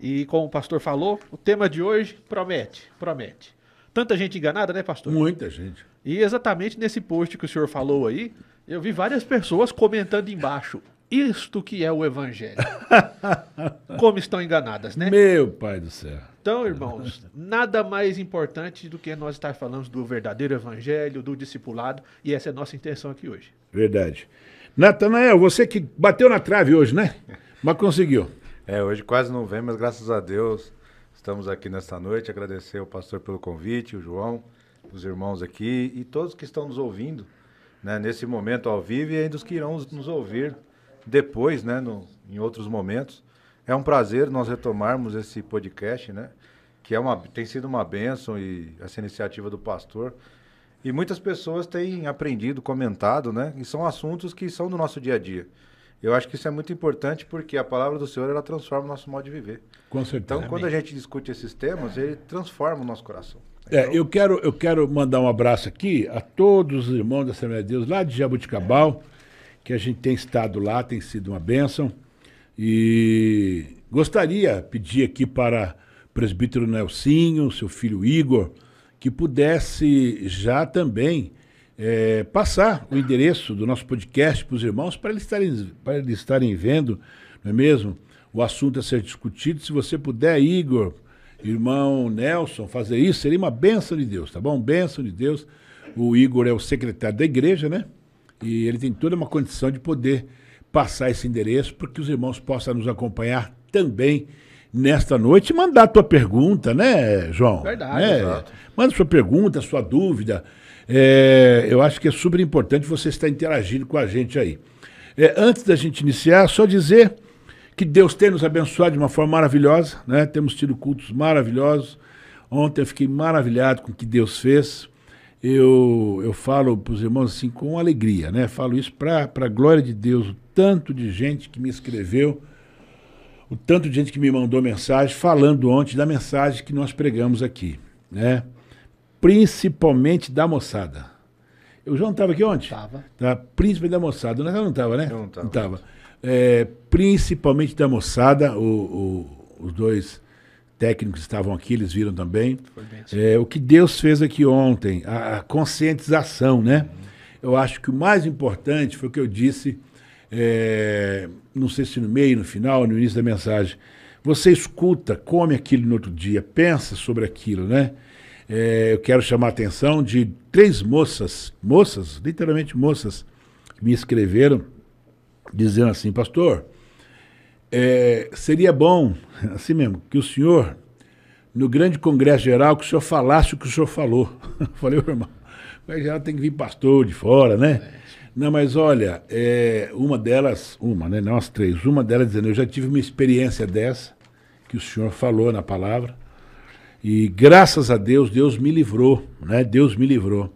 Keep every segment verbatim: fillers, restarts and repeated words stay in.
E como o pastor falou, o tema de hoje promete, promete. Tanta gente enganada, né, pastor? Muita gente. E exatamente nesse post que o senhor falou aí, eu vi várias pessoas comentando embaixo, isto que é o evangelho. Como estão enganadas, né? Meu pai do céu. Então, irmãos, nada mais importante do que nós estar falando do verdadeiro evangelho, do discipulado, e essa é a nossa intenção aqui hoje. Verdade. Natanael, você que bateu na trave hoje, né? Mas conseguiu. É, hoje quase não vem, mas graças a Deus estamos aqui nesta noite. Agradecer ao pastor pelo convite, o João, os irmãos aqui e todos que estão nos ouvindo, né, nesse momento ao vivo e ainda os que irão nos ouvir depois, né, no, em outros momentos. É um prazer nós retomarmos esse podcast, né, que é uma, tem sido uma bênção e essa iniciativa do pastor. E muitas pessoas têm aprendido, comentado, né, e são assuntos que são do nosso dia a dia. Eu acho que isso é muito importante porque a palavra do Senhor, ela transforma o nosso modo de viver. Com certeza. Então, quando a gente discute esses temas, ele transforma o nosso coração. Então... É, eu, quero, eu quero mandar um abraço aqui a todos os irmãos da Assembleia de Deus, lá de Jabuticabal, que a gente tem estado lá, tem sido uma bênção. E gostaria de pedir aqui para o presbítero Nelsinho, seu filho Igor, que pudesse já também... É, passar o endereço do nosso podcast para os irmãos, para eles estarem, para eles estarem vendo, não é mesmo? O assunto a ser discutido. Se você puder, Igor, irmão Nelson, fazer isso, seria uma bênção de Deus, tá bom? Bênção de Deus. O Igor é o secretário da igreja, né? E ele tem toda uma condição de poder passar esse endereço para que os irmãos possam nos acompanhar também nesta noite e mandar a tua pergunta, né, João? Verdade, né? Exato. Manda sua pergunta, sua dúvida. É, eu acho que é super importante você estar interagindo com a gente aí. É, antes da gente iniciar, só dizer que Deus tem nos abençoado de uma forma maravilhosa, né? Temos tido cultos maravilhosos. Ontem eu fiquei maravilhado com o que Deus fez. Eu, eu falo para os irmãos assim com alegria, né? Falo isso para a glória de Deus. O tanto de gente que me escreveu, o tanto de gente que me mandou mensagem, falando ontem da mensagem que nós pregamos aqui, né? Principalmente da moçada. O João estava aqui ontem? Estava. Tá, principalmente da moçada. Ela não estava, né? Eu não estava. É, principalmente da moçada, o, o, os dois técnicos estavam aqui, eles viram também. Foi bem assim. É, o que Deus fez aqui ontem, a, a conscientização, né? Uhum. Eu acho que o mais importante foi o que eu disse, é, não sei se no meio, no final, no início da mensagem. Você escuta, come aquilo no outro dia, pensa sobre aquilo, né? É, eu quero chamar a atenção de três moças, moças, literalmente moças, que me escreveram dizendo assim, pastor, é, seria bom, assim mesmo, que o senhor, no grande congresso geral, que o senhor falasse o que o senhor falou. Eu falei, irmão, o congresso geral tem que vir pastor de fora, né? É. Não, mas olha, é, uma delas, uma, né, não as três, uma delas dizendo, eu já tive uma experiência dessa, que o senhor falou na palavra, e graças a Deus, Deus me livrou, né? Deus me livrou.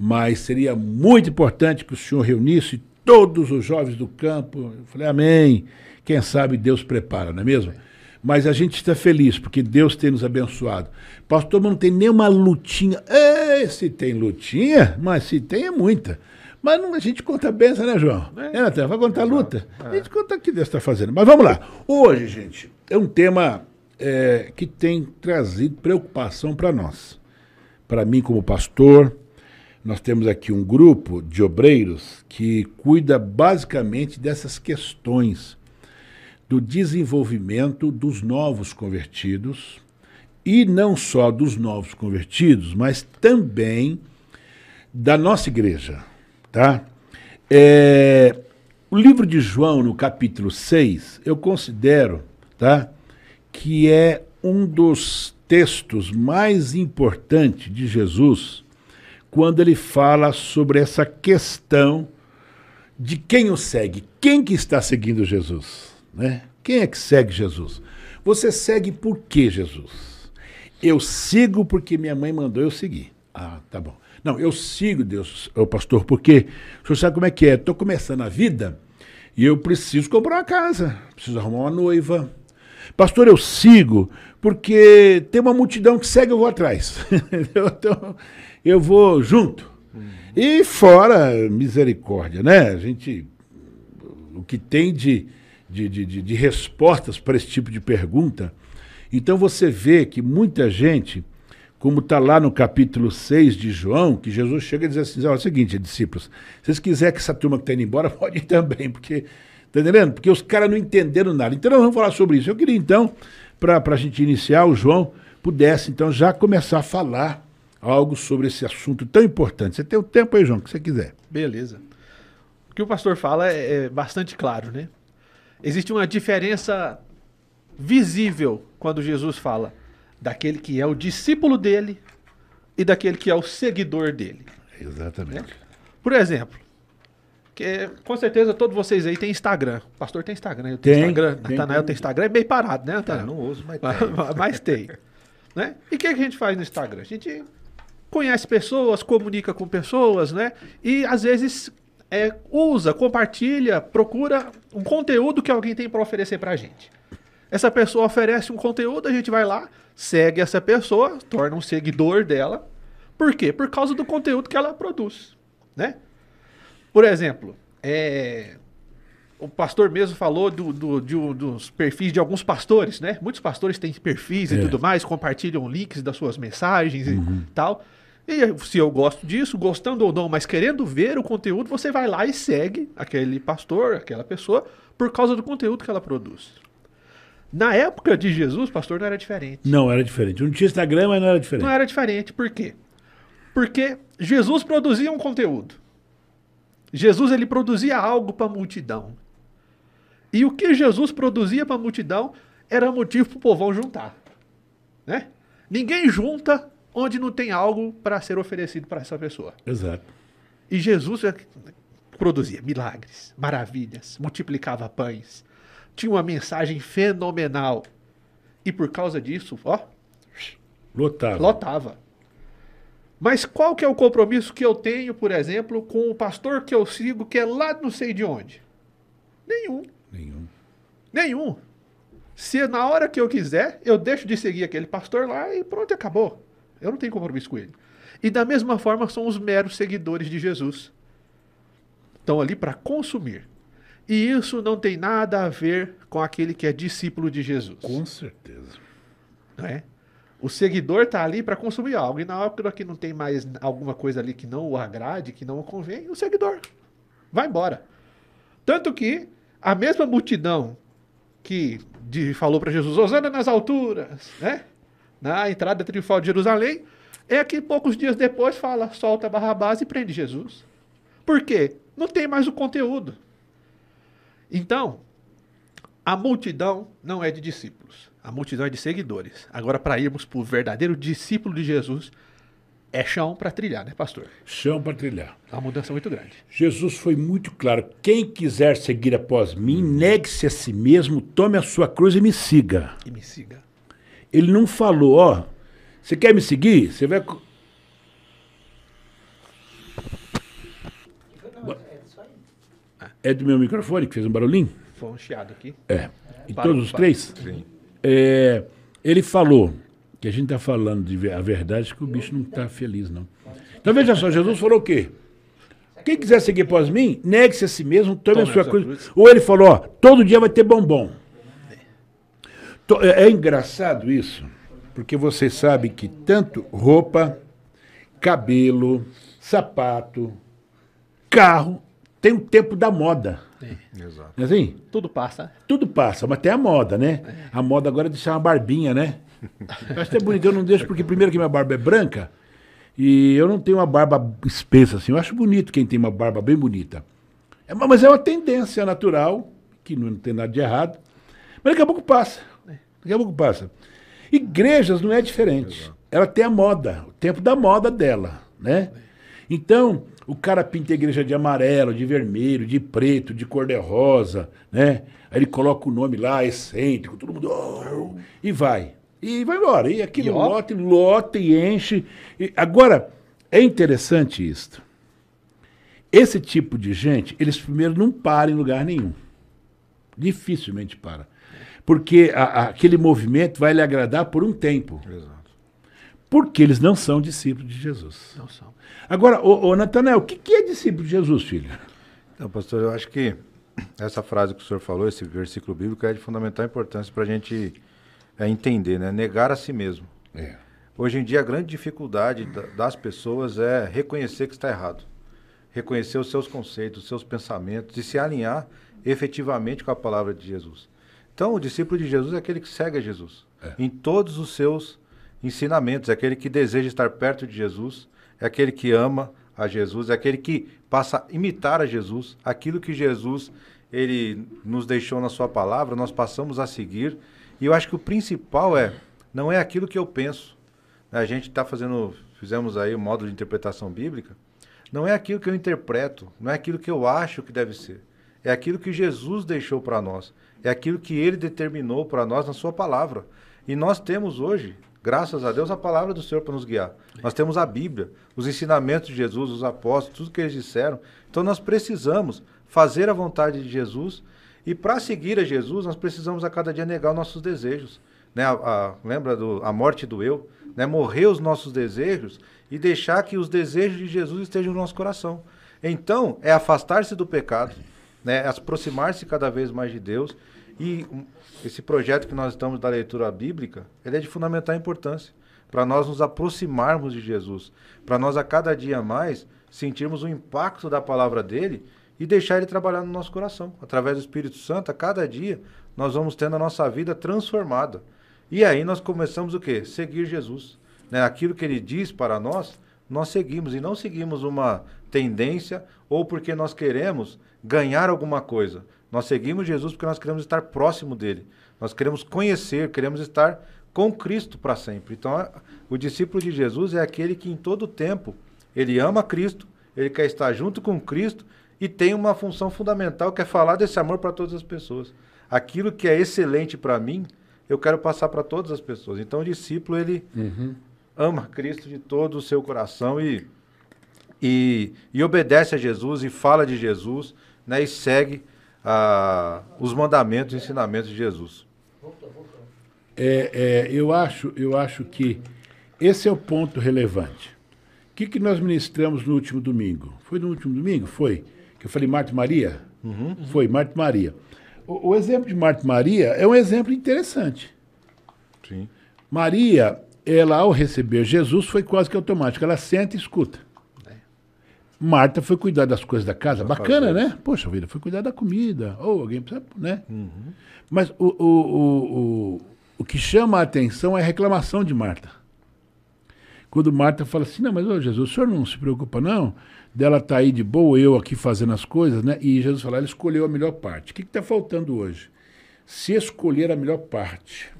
Mas seria muito importante que o senhor reunisse todos os jovens do campo. Eu falei, amém. Quem sabe Deus prepara, não é mesmo? É. Mas a gente está feliz, porque Deus tem nos abençoado. Pastor, mas não tem nenhuma lutinha. É, se tem lutinha, mas se tem é muita. Mas não, a gente conta a benção, né, João? É, é Natanael? Vai contar a luta? É. A gente conta o que Deus está fazendo. Mas vamos lá. Hoje, gente, é um tema... É, que tem trazido preocupação para nós. Para mim, como pastor, nós temos aqui um grupo de obreiros que cuida basicamente dessas questões do desenvolvimento dos novos convertidos e não só dos novos convertidos, mas também da nossa igreja. Tá? É, o livro de João, no capítulo seis, eu considero... Tá? Que é um dos textos mais importantes de Jesus, quando ele fala sobre essa questão de quem o segue, quem que está seguindo Jesus, né? Quem é que segue Jesus? Você segue por que Jesus? Eu sigo porque minha mãe mandou eu seguir. Ah, tá bom. Não, eu sigo Deus, o pastor, porque o senhor sabe como é que é, estou começando a vida e eu preciso comprar uma casa, preciso arrumar uma noiva. Pastor, eu sigo, porque tem uma multidão que segue, eu vou atrás. Então, eu vou junto. Uhum. E fora, misericórdia, né? A gente, o que tem de, de, de, de, de respostas para esse tipo de pergunta. Então você vê que muita gente, como está lá no capítulo seis de João, que Jesus chega e diz assim, olha, é o seguinte, discípulos, se vocês quiserem que essa turma que está indo embora, pode ir também, porque, tá entendendo? Porque os caras não entenderam nada. Então nós vamos falar sobre isso. Eu queria, então, para a gente iniciar, o João pudesse, então, já começar a falar algo sobre esse assunto tão importante. Você tem o tempo aí, João, que você quiser. Beleza. O que o pastor fala é, é bastante claro, né? Existe uma diferença visível quando Jesus fala daquele que é o discípulo dele e daquele que é o seguidor dele. Exatamente. É? Por exemplo, que, com certeza todos vocês aí têm Instagram. O pastor tem Instagram, eu tenho tem, Instagram, Natanael tem Instagram, é meio parado, né, Natanael? Ah, não uso, mas tem. Mas tem. Né? E o que a gente faz no Instagram? A gente conhece pessoas, comunica com pessoas, né? E às vezes é, usa, compartilha, procura um conteúdo que alguém tem para oferecer para a gente. Essa pessoa oferece um conteúdo, a gente vai lá, segue essa pessoa, torna um seguidor dela. Por quê? Por causa do conteúdo que ela produz, né? Por exemplo, é, o pastor mesmo falou do, do, do, dos perfis de alguns pastores, né? Muitos pastores têm perfis é. e tudo mais, compartilham links das suas mensagens uhum. e tal. E se eu gosto disso, gostando ou não, mas querendo ver o conteúdo, você vai lá e segue aquele pastor, aquela pessoa, por causa do conteúdo que ela produz. Na época de Jesus, pastor, não era diferente. Não era diferente. Não tinha Instagram, mas não era diferente. Não era diferente. Por quê? Porque Jesus produzia um conteúdo. Jesus, ele produzia algo para a multidão. E o que Jesus produzia para a multidão era motivo para o povão juntar. Né? Ninguém junta onde não tem algo para ser oferecido para essa pessoa. Exato. E Jesus produzia milagres, maravilhas, multiplicava pães. Tinha uma mensagem fenomenal. E por causa disso, ó... Lotava. Lotava. Mas qual que é o compromisso que eu tenho, por exemplo, com o pastor que eu sigo, que é lá não sei de onde? Nenhum. Nenhum. Nenhum. Se na hora que eu quiser, eu deixo de seguir aquele pastor lá e pronto, acabou. Eu não tenho compromisso com ele. E da mesma forma, são os meros seguidores de Jesus. Estão ali para consumir. E isso não tem nada a ver com aquele que é discípulo de Jesus. Com certeza. Não é? O seguidor está ali para consumir algo. E na hora que não tem mais alguma coisa ali que não o agrade, que não o convém, o seguidor vai embora. Tanto que a mesma multidão que de, falou para Jesus, Hosana nas alturas, né? Na entrada triunfal de Jerusalém, é que poucos dias depois fala, solta Barrabás e prende Jesus. Por quê? Não tem mais o conteúdo. Então, a multidão não é de discípulos, a multidão é de seguidores. Agora, para irmos para o verdadeiro discípulo de Jesus, é chão para trilhar, né, pastor? Chão para trilhar. É uma mudança muito grande. Jesus foi muito claro, quem quiser seguir após mim, negue-se a si mesmo, tome a sua cruz e me siga. E me siga. Ele não falou, ó, você quer me seguir? Você vai... É do meu microfone, que fez um barulhinho? Foi um chiado aqui. É. E barulho, todos os três? Sim. É, ele falou, que a gente está falando de a verdade, que o bicho não está feliz, não. Então veja só, Jesus falou o quê? Quem quiser seguir após mim, negue-se a si mesmo, tome, tome a sua cruz. Ou ele falou, ó, todo dia vai ter bombom. É engraçado isso, porque vocês sabem que tanto roupa, cabelo, sapato, carro... Tem o tempo da moda. É. Exato. É assim? Tudo passa. Tudo passa, mas tem a moda, né? É. A moda agora é deixar uma barbinha, né? Eu acho que é bonito, eu não deixo porque primeiro que minha barba é branca e eu não tenho uma barba espessa assim. Eu acho bonito quem tem uma barba bem bonita. É, mas é uma tendência natural, que não tem nada de errado. Mas daqui a pouco passa. Daqui a pouco passa. Igrejas não é diferente. Exato. Ela tem a moda, o tempo da moda dela, né? Então... O cara pinta a igreja de amarelo, de vermelho, de preto, de cor de rosa, né? Aí ele coloca o nome lá, excêntrico, todo mundo... Oh, e vai. E vai embora. E aquilo lota, lota e enche. E agora, é interessante isto. Esse tipo de gente, eles primeiro não param em lugar nenhum. Dificilmente para. Porque a, a, aquele movimento vai lhe agradar por um tempo. Exato. Porque eles não são discípulos de Jesus. Não são. Agora, ô, ô Natanael, o que, que é discípulo de Jesus, filho? Não, pastor, eu acho que essa frase que o senhor falou, esse versículo bíblico, é de fundamental importância para a gente é, entender, né? Negar a si mesmo. É. Hoje em dia, a grande dificuldade da, das pessoas é reconhecer que está errado. Reconhecer os seus conceitos, os seus pensamentos e se alinhar efetivamente com a palavra de Jesus. Então, o discípulo de Jesus é aquele que segue a Jesus. É. Em todos os seus ensinamentos, é aquele que deseja estar perto de Jesus, é aquele que ama a Jesus, é aquele que passa a imitar a Jesus, aquilo que Jesus ele nos deixou na sua palavra, nós passamos a seguir. E eu acho que o principal é, não é aquilo que eu penso. A gente está fazendo, fizemos aí o módulo de interpretação bíblica, não é aquilo que eu interpreto, não é aquilo que eu acho que deve ser. É aquilo que Jesus deixou para nós, é aquilo que Ele determinou para nós na sua palavra. E nós temos hoje, graças a Deus, a palavra do Senhor para nos guiar. Nós temos a Bíblia, os ensinamentos de Jesus, os apóstolos, tudo que eles disseram. Então nós precisamos fazer a vontade de Jesus e para seguir a Jesus nós precisamos a cada dia negar os nossos desejos. Né? A, a, lembra do, a morte do eu? Né? Morrer os nossos desejos e deixar que os desejos de Jesus estejam no nosso coração. Então é afastar-se do pecado, né, aproximar-se cada vez mais de Deus. E um, esse projeto que nós estamos da leitura bíblica, ele é de fundamental importância para nós nos aproximarmos de Jesus, para nós a cada dia mais sentirmos o impacto da palavra dele e deixar ele trabalhar no nosso coração. Através do Espírito Santo, a cada dia nós vamos tendo a nossa vida transformada. E aí nós começamos o quê? Seguir Jesus, né? Aquilo que ele diz para nós, nós seguimos e não seguimos uma tendência ou porque nós queremos ganhar alguma coisa. Nós seguimos Jesus porque nós queremos estar próximo dele. Nós queremos conhecer, queremos estar com Cristo para sempre. Então, o discípulo de Jesus é aquele que em todo tempo, ele ama Cristo, ele quer estar junto com Cristo e tem uma função fundamental que é falar desse amor para todas as pessoas. Aquilo que é excelente para mim, eu quero passar para todas as pessoas. Então, o discípulo, ele... Uhum. Ama Cristo de todo o seu coração e, e, e obedece a Jesus e fala de Jesus, né, e segue ah, os mandamentos e ensinamentos de Jesus. É, é, eu, acho, eu acho que esse é o ponto relevante. O que, que nós ministramos no último domingo? Foi no último domingo? Foi. Que eu falei Marta e Maria? Uhum. Foi, Marta e Maria. O, o exemplo de Marta e Maria é um exemplo interessante. Sim. Maria... Ela, ao receber Jesus, foi quase que automática. Ela senta e escuta. É. Marta foi cuidar das coisas da casa. Só bacana, né? Poxa vida, foi cuidar da comida. Ou alguém precisa, né? Uhum. Mas o, o, o, o, o que chama a atenção é a reclamação de Marta. Quando Marta fala assim, não, mas ô, Jesus, o senhor não se preocupa, não? Dela tá aí de boa, eu aqui fazendo as coisas, né? E Jesus fala, ela escolheu a melhor parte. O que está faltando hoje? Se escolher a melhor parte...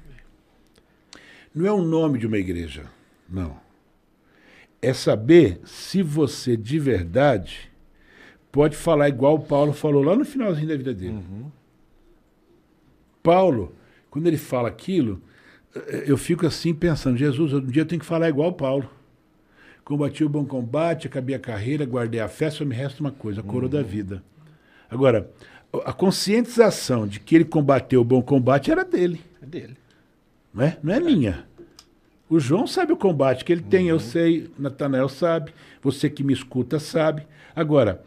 Não é o nome de uma igreja, não. É saber se você, de verdade, pode falar igual o Paulo falou lá no finalzinho da vida dele. Uhum. Paulo, quando ele fala aquilo, eu fico assim pensando, Jesus, um dia eu tenho que falar igual o Paulo. Combati o bom combate, acabei a carreira, guardei a fé, só me resta uma coisa, a coroa uhum. da vida. Agora, a conscientização de que ele combateu o bom combate era dele. É dele. Não é? Não é minha. O João sabe o combate que ele tem, uhum. eu sei, Natanael sabe, você que me escuta sabe. Agora,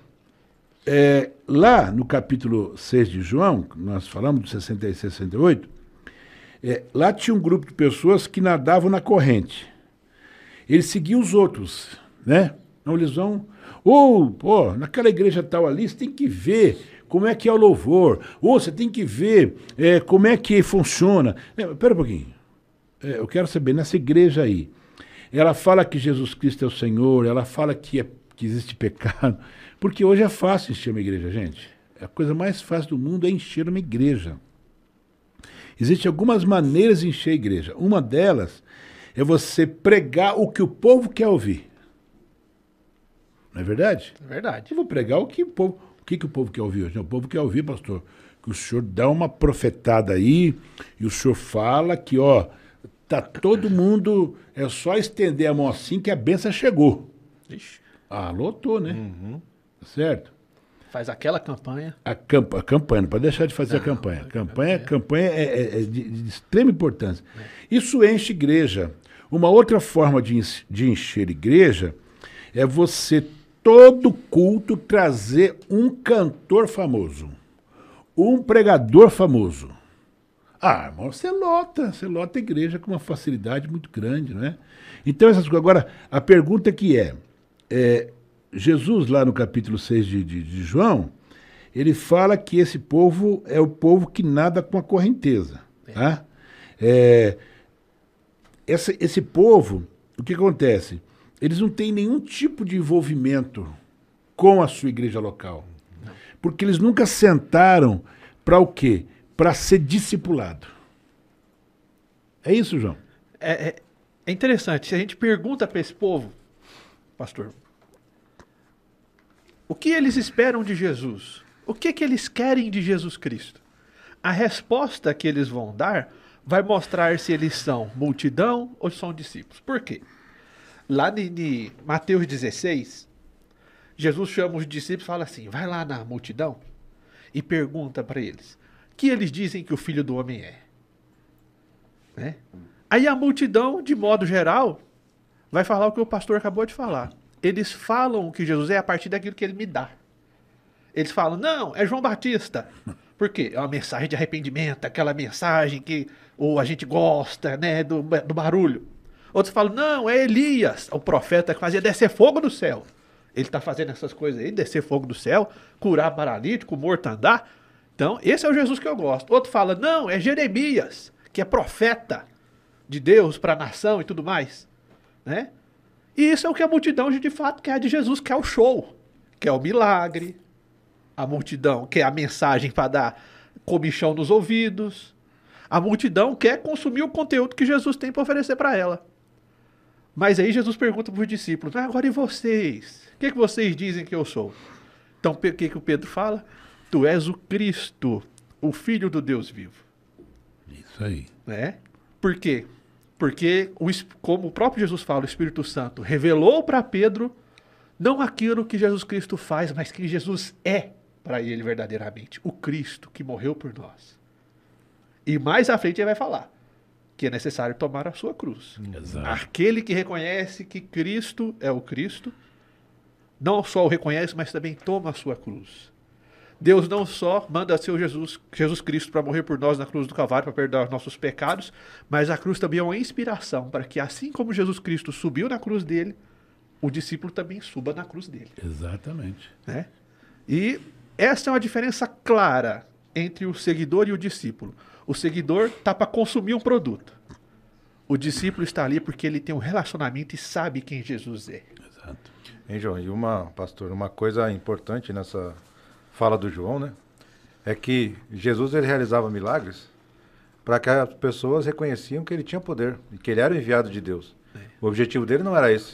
é, lá no capítulo seis de João, nós falamos do sessenta e seis, sessenta e oito, é, lá tinha um grupo de pessoas que nadavam na corrente. Eles seguiam os outros, né? Não, eles vão... Ou, oh, pô, naquela igreja tal ali, você tem que ver... Como é que é o louvor? Ou você tem que ver é, como é que funciona. Espera é, um pouquinho. É, eu quero saber, nessa igreja aí, ela fala que Jesus Cristo é o Senhor, ela fala que, é, que existe pecado. Porque hoje é fácil encher uma igreja, gente. A coisa mais fácil do mundo é encher uma igreja. Existem algumas maneiras de encher a igreja. Uma delas é você pregar o que o povo quer ouvir. Não é verdade? É verdade. Eu vou pregar o que o povo... O que, que o povo quer ouvir hoje? O povo quer ouvir, pastor, que o senhor dá uma profetada aí e o senhor fala que, ó, tá todo mundo, é só estender a mão assim que a benção chegou. Ixi. Ah, lotou, né? Uhum. Certo? Faz aquela campanha. A, camp a campanha, não pode deixar de fazer não, a campanha. Campanha, campanha é, é de, de extrema importância. É. Isso enche igreja. Uma outra forma de, de encher igreja é você todo culto trazer um cantor famoso, Um pregador famoso. Ah, irmão, você lota, você lota a igreja com uma facilidade muito grande, né? Então, essas coisas. Agora, a pergunta que é, é Jesus, lá no capítulo seis de, de, de João, ele fala que esse povo é o povo que nada com a correnteza. Tá? É, essa, esse povo, o que acontece? Eles não têm nenhum tipo de envolvimento com a sua igreja local. Porque eles nunca sentaram para o quê? Para ser discipulado. É isso, João? É, é interessante. Se a gente pergunta para esse povo, pastor, o que eles esperam de Jesus? O que, que eles querem de Jesus Cristo? A resposta que eles vão dar vai mostrar se eles são multidão ou são discípulos. Por quê? Lá em Mateus dezesseis... Jesus chama os discípulos e fala assim, vai lá na multidão e pergunta para eles, o que eles dizem que o Filho do Homem é? Né? Aí a multidão, de modo geral, vai falar o que o pastor acabou de falar. Eles falam que Jesus é a partir daquilo que ele me dá. Eles falam, não, é João Batista. Por quê? É uma mensagem de arrependimento, aquela mensagem que ou a gente gosta, né, do, do barulho. Outros falam, não, é Elias, o profeta que fazia descer fogo do céu. Ele está fazendo essas coisas aí, descer fogo do céu, curar paralítico, morto andar. Então, esse é o Jesus que eu gosto. Outro fala, não, é Jeremias, que é profeta de Deus para a nação e tudo mais. Né? E isso é o que a multidão de fato quer de Jesus, que é o show, que é o milagre. A multidão quer a mensagem para dar comichão nos ouvidos. A multidão quer consumir o conteúdo que Jesus tem para oferecer para ela. Mas aí Jesus pergunta para os discípulos, ah, agora e vocês? O que, que vocês dizem que eu sou? Então o que, que o Pedro fala? Tu és o Cristo, o Filho do Deus vivo. Isso aí. Né? Por quê? Porque, o, como o próprio Jesus fala, o Espírito Santo revelou para Pedro não aquilo que Jesus Cristo faz, mas que Jesus é para ele verdadeiramente. O Cristo que morreu por nós. E mais à frente ele vai falar que é necessário tomar a sua cruz. Exato. Aquele que reconhece que Cristo é o Cristo, não só o reconhece, mas também toma a sua cruz. Deus não só manda seu Jesus, Jesus Cristo para morrer por nós na cruz do Calvário, para perdoar os nossos pecados, mas a cruz também é uma inspiração para que, assim como Jesus Cristo subiu na cruz dele, o discípulo também suba na cruz dele. Exatamente. Né? E essa é uma diferença clara entre o seguidor e o discípulo. O seguidor está para consumir um produto. O discípulo está ali porque ele tem um relacionamento e sabe quem Jesus é. Exato. Hein, João? E uma, pastor, uma coisa importante nessa fala do João, né? É que Jesus ele realizava milagres para que as pessoas reconheciam que ele tinha poder e que ele era o enviado de Deus. É. O objetivo dele não era esse.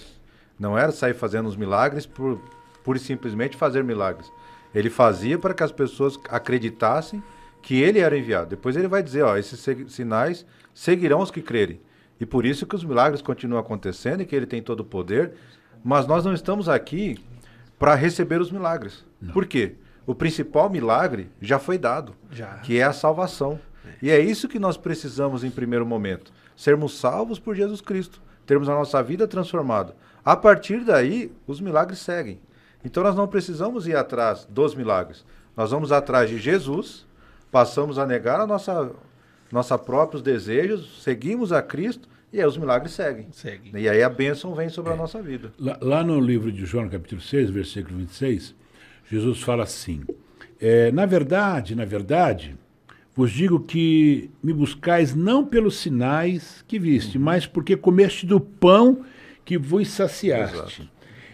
Não era sair fazendo os milagres por, por simplesmente fazer milagres. Ele fazia para que as pessoas acreditassem que ele era enviado. Depois ele vai dizer, ó, esses sinais seguirão os que crerem. E por isso que os milagres continuam acontecendo e que ele tem todo o poder. Mas nós não estamos aqui para receber os milagres. Não. Por quê? O principal milagre já foi dado, já. Que é a salvação. É. E é isso que nós precisamos em primeiro momento. Sermos salvos por Jesus Cristo. Termos a nossa vida transformada. A partir daí, os milagres seguem. Então nós não precisamos ir atrás dos milagres. Nós vamos atrás de Jesus. Passamos a negar a nossa, nossa próprios desejos, seguimos a Cristo e aí os milagres seguem. Seguem. E aí a bênção vem sobre é. a nossa vida. Lá, lá no livro de João, capítulo seis, versículo vinte e seis, Jesus fala assim, é, na verdade, na verdade, vos digo que me buscais não pelos sinais que viste, uhum. mas porque comeste do pão que vos saciaste. Exato.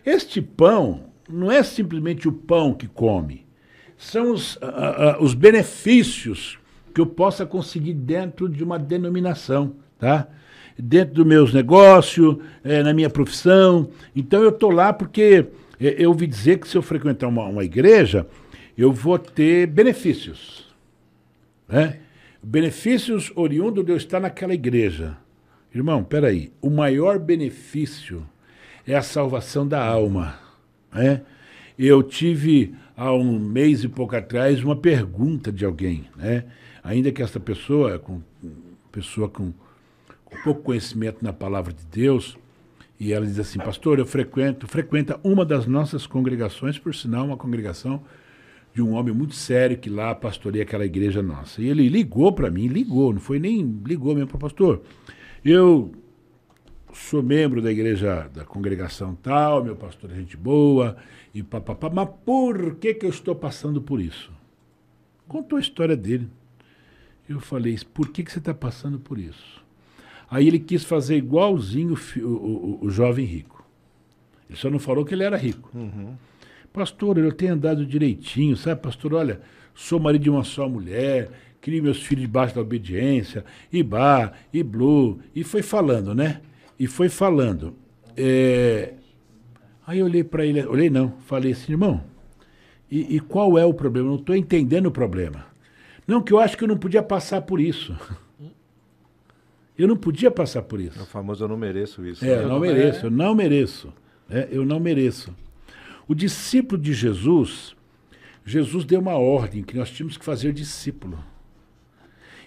Este pão não é simplesmente o pão que come, são os, uh, uh, os benefícios que eu possa conseguir dentro de uma denominação, tá? Dentro dos meus negócios, eh, na minha profissão. Então eu estou lá porque eh, eu ouvi dizer que se eu frequentar uma, uma igreja, eu vou ter benefícios. Né? Benefícios oriundos de eu estar naquela igreja. Irmão, peraí, o maior benefício é a salvação da alma. Né? Eu tive... há um mês e pouco atrás, uma pergunta de alguém, né? Ainda que essa pessoa, com, pessoa com, com pouco conhecimento na palavra de Deus, e ela diz assim, pastor, eu frequento, frequenta uma das nossas congregações, por sinal, uma congregação de um homem muito sério que lá pastoreia aquela igreja nossa. E ele ligou para mim, ligou, não foi nem ligou mesmo para o pastor. Eu sou membro da igreja, da congregação tal, meu pastor é gente boa, e papapá, mas por que que eu estou passando por isso? Contou a história dele. Eu falei, por que que você está passando por isso? Aí ele quis fazer igualzinho o, o, o jovem rico. Ele só não falou que ele era rico. Uhum. Pastor, eu tenho andado direitinho, sabe, pastor? Olha, sou marido de uma só mulher, criei meus filhos debaixo da obediência, e bar, e blue, e foi falando, né? E foi falando. É... Aí eu olhei para ele, olhei não, falei assim, irmão, e, e qual é o problema? Eu não estou entendendo o problema. Não, que eu acho que eu não podia passar por isso. Eu não podia passar por isso. O famoso eu não mereço isso. É, eu não mereço, eu não mereço. É, eu não mereço. O discípulo de Jesus, Jesus deu uma ordem, que nós tínhamos que fazer discípulo.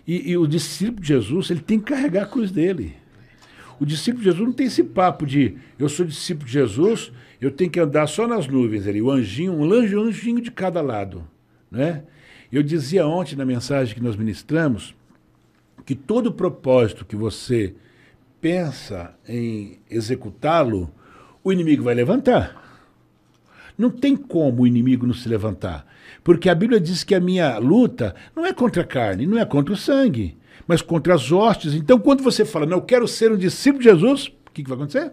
E, e o discípulo de Jesus, ele tem que carregar a cruz dele. O discípulo de Jesus não tem esse papo de, eu sou discípulo de Jesus, eu tenho que andar só nas nuvens. Ali, o anjinho, um anjo, um anjinho de cada lado. Né? Eu dizia ontem, na mensagem que nós ministramos, que todo propósito que você pensa em executá-lo, o inimigo vai levantar. Não tem como o inimigo não se levantar. Porque a Bíblia diz que a minha luta não é contra a carne, não é contra o sangue, mas contra as hostes. Então, quando você fala, não, eu quero ser um discípulo de Jesus, o que, que vai acontecer? O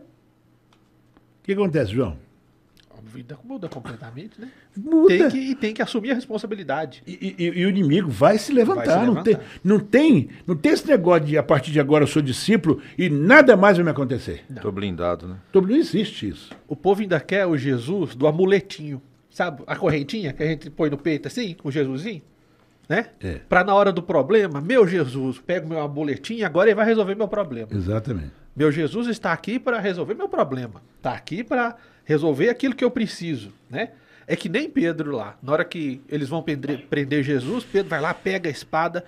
que acontece, João? A vida muda completamente, né? Muda. Tem que, e tem que assumir a responsabilidade. E, e, e o inimigo vai se levantar. Vai se levantar. Não tem, não tem, não tem esse negócio de, a partir de agora, eu sou discípulo e nada mais vai me acontecer. Não. Tô blindado, né? Tô blindado, não existe isso. O povo ainda quer o Jesus do amuletinho. Sabe a correntinha que a gente põe no peito assim, com o Jesusinho? Né? É. Para na hora do problema, meu Jesus, pego meu amuletinho, agora ele vai resolver meu problema. Exatamente. Meu Jesus está aqui para resolver meu problema. Está aqui para resolver aquilo que eu preciso, né? É que nem Pedro lá. Na hora que eles vão prender, prender Jesus, Pedro vai lá, pega a espada,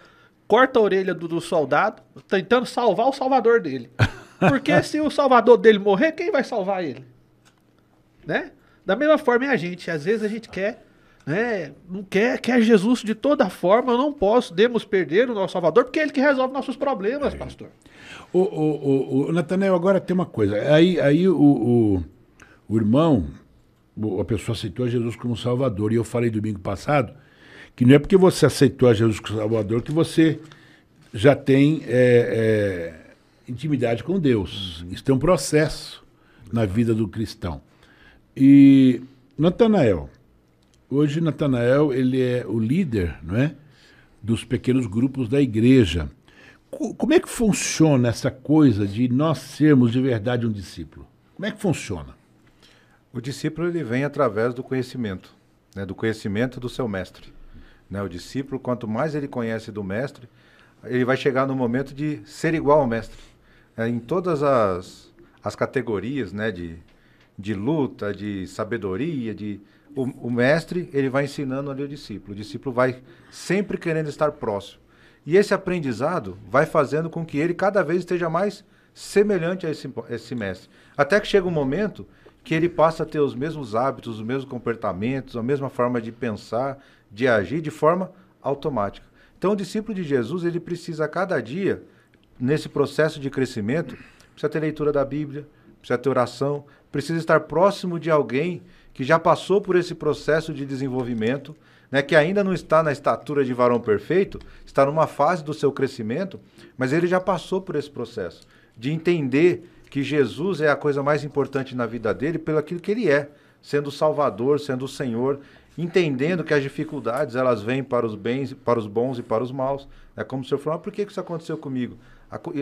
corta a orelha do, do soldado, tentando salvar o salvador dele. Porque se o salvador dele morrer, quem vai salvar ele? Né? Da mesma forma é a gente. Às vezes a gente quer, né? Não quer, quer Jesus de toda forma. Eu não posso, devemos perder o nosso salvador, porque é ele que resolve nossos problemas, aí, pastor. O, o, o, o Natanael, agora tem uma coisa. Aí, aí o... o... O irmão, a pessoa aceitou a Jesus como Salvador. E eu falei domingo passado que não é porque você aceitou a Jesus como Salvador que você já tem é, é, intimidade com Deus. Isso tem um processo na vida do cristão. E Natanael, hoje Natanael ele é o líder, não é, dos pequenos grupos da igreja. Como é que funciona essa coisa de nós sermos de verdade um discípulo? Como é que funciona? O discípulo ele vem através do conhecimento, né, do conhecimento do seu mestre. Né? O discípulo, quanto mais ele conhece do mestre, ele vai chegar no momento de ser igual ao mestre. É, em todas as, as categorias, né, de, de luta, de sabedoria, de, o, o mestre ele vai ensinando ali o discípulo. O discípulo vai sempre querendo estar próximo. E esse aprendizado vai fazendo com que ele cada vez esteja mais semelhante a esse, a esse mestre. Até que chega um momento que ele passa a ter os mesmos hábitos, os mesmos comportamentos, a mesma forma de pensar, de agir de forma automática. Então o discípulo de Jesus, ele precisa a cada dia, nesse processo de crescimento, precisa ter leitura da Bíblia, precisa ter oração, precisa estar próximo de alguém que já passou por esse processo de desenvolvimento, né, que ainda não está na estatura de varão perfeito, está numa fase do seu crescimento, mas ele já passou por esse processo de entender que Jesus é a coisa mais importante na vida dele pelo aquilo que ele é, sendo o Salvador, sendo o Senhor, entendendo que as dificuldades elas vêm para os bens, para os bons e para os maus. É como se eu falar, por que isso aconteceu comigo?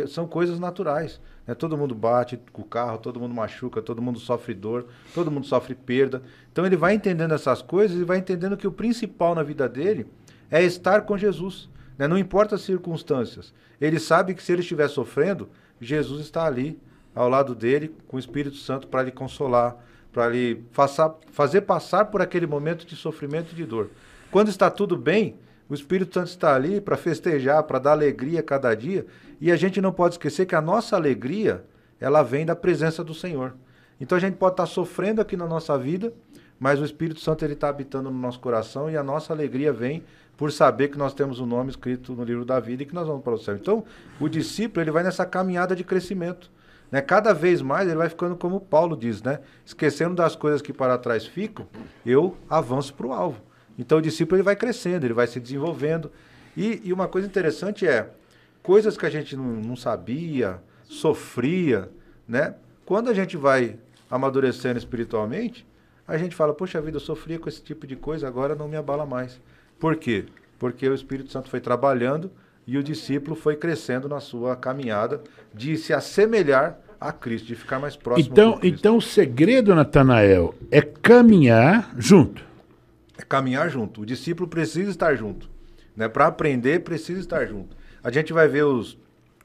São coisas naturais. Né? Todo mundo bate com o carro, todo mundo machuca, todo mundo sofre dor, todo mundo sofre perda. Então ele vai entendendo essas coisas e vai entendendo que o principal na vida dele é estar com Jesus. Né? Não importa as circunstâncias. Ele sabe que se ele estiver sofrendo, Jesus está ali, ao lado dele, com o Espírito Santo para lhe consolar, para lhe faça, fazer passar por aquele momento de sofrimento e de dor. Quando está tudo bem, o Espírito Santo está ali para festejar, para dar alegria a cada dia, e a gente não pode esquecer que a nossa alegria, ela vem da presença do Senhor. Então a gente pode estar sofrendo aqui na nossa vida, mas o Espírito Santo ele está habitando no nosso coração e a nossa alegria vem por saber que nós temos o nome escrito no livro da vida e que nós vamos para o céu. Então, o discípulo ele vai nessa caminhada de crescimento, né? Cada vez mais ele vai ficando como Paulo diz, né? Esquecendo das coisas que para trás ficam, eu avanço para o alvo. Então, o discípulo ele vai crescendo, ele vai se desenvolvendo. E, e uma coisa interessante é, coisas que a gente não, não sabia, sofria, né? Quando a gente vai amadurecendo espiritualmente, a gente fala, poxa vida, eu sofria com esse tipo de coisa, agora não me abala mais. Por quê? Porque o Espírito Santo foi trabalhando e o discípulo foi crescendo na sua caminhada de se assemelhar a Cristo, de ficar mais próximo então, de Cristo. Então o segredo, Natanael, é caminhar junto. É caminhar junto. O discípulo precisa estar junto, né? Para aprender, precisa estar junto. A gente vai ver os,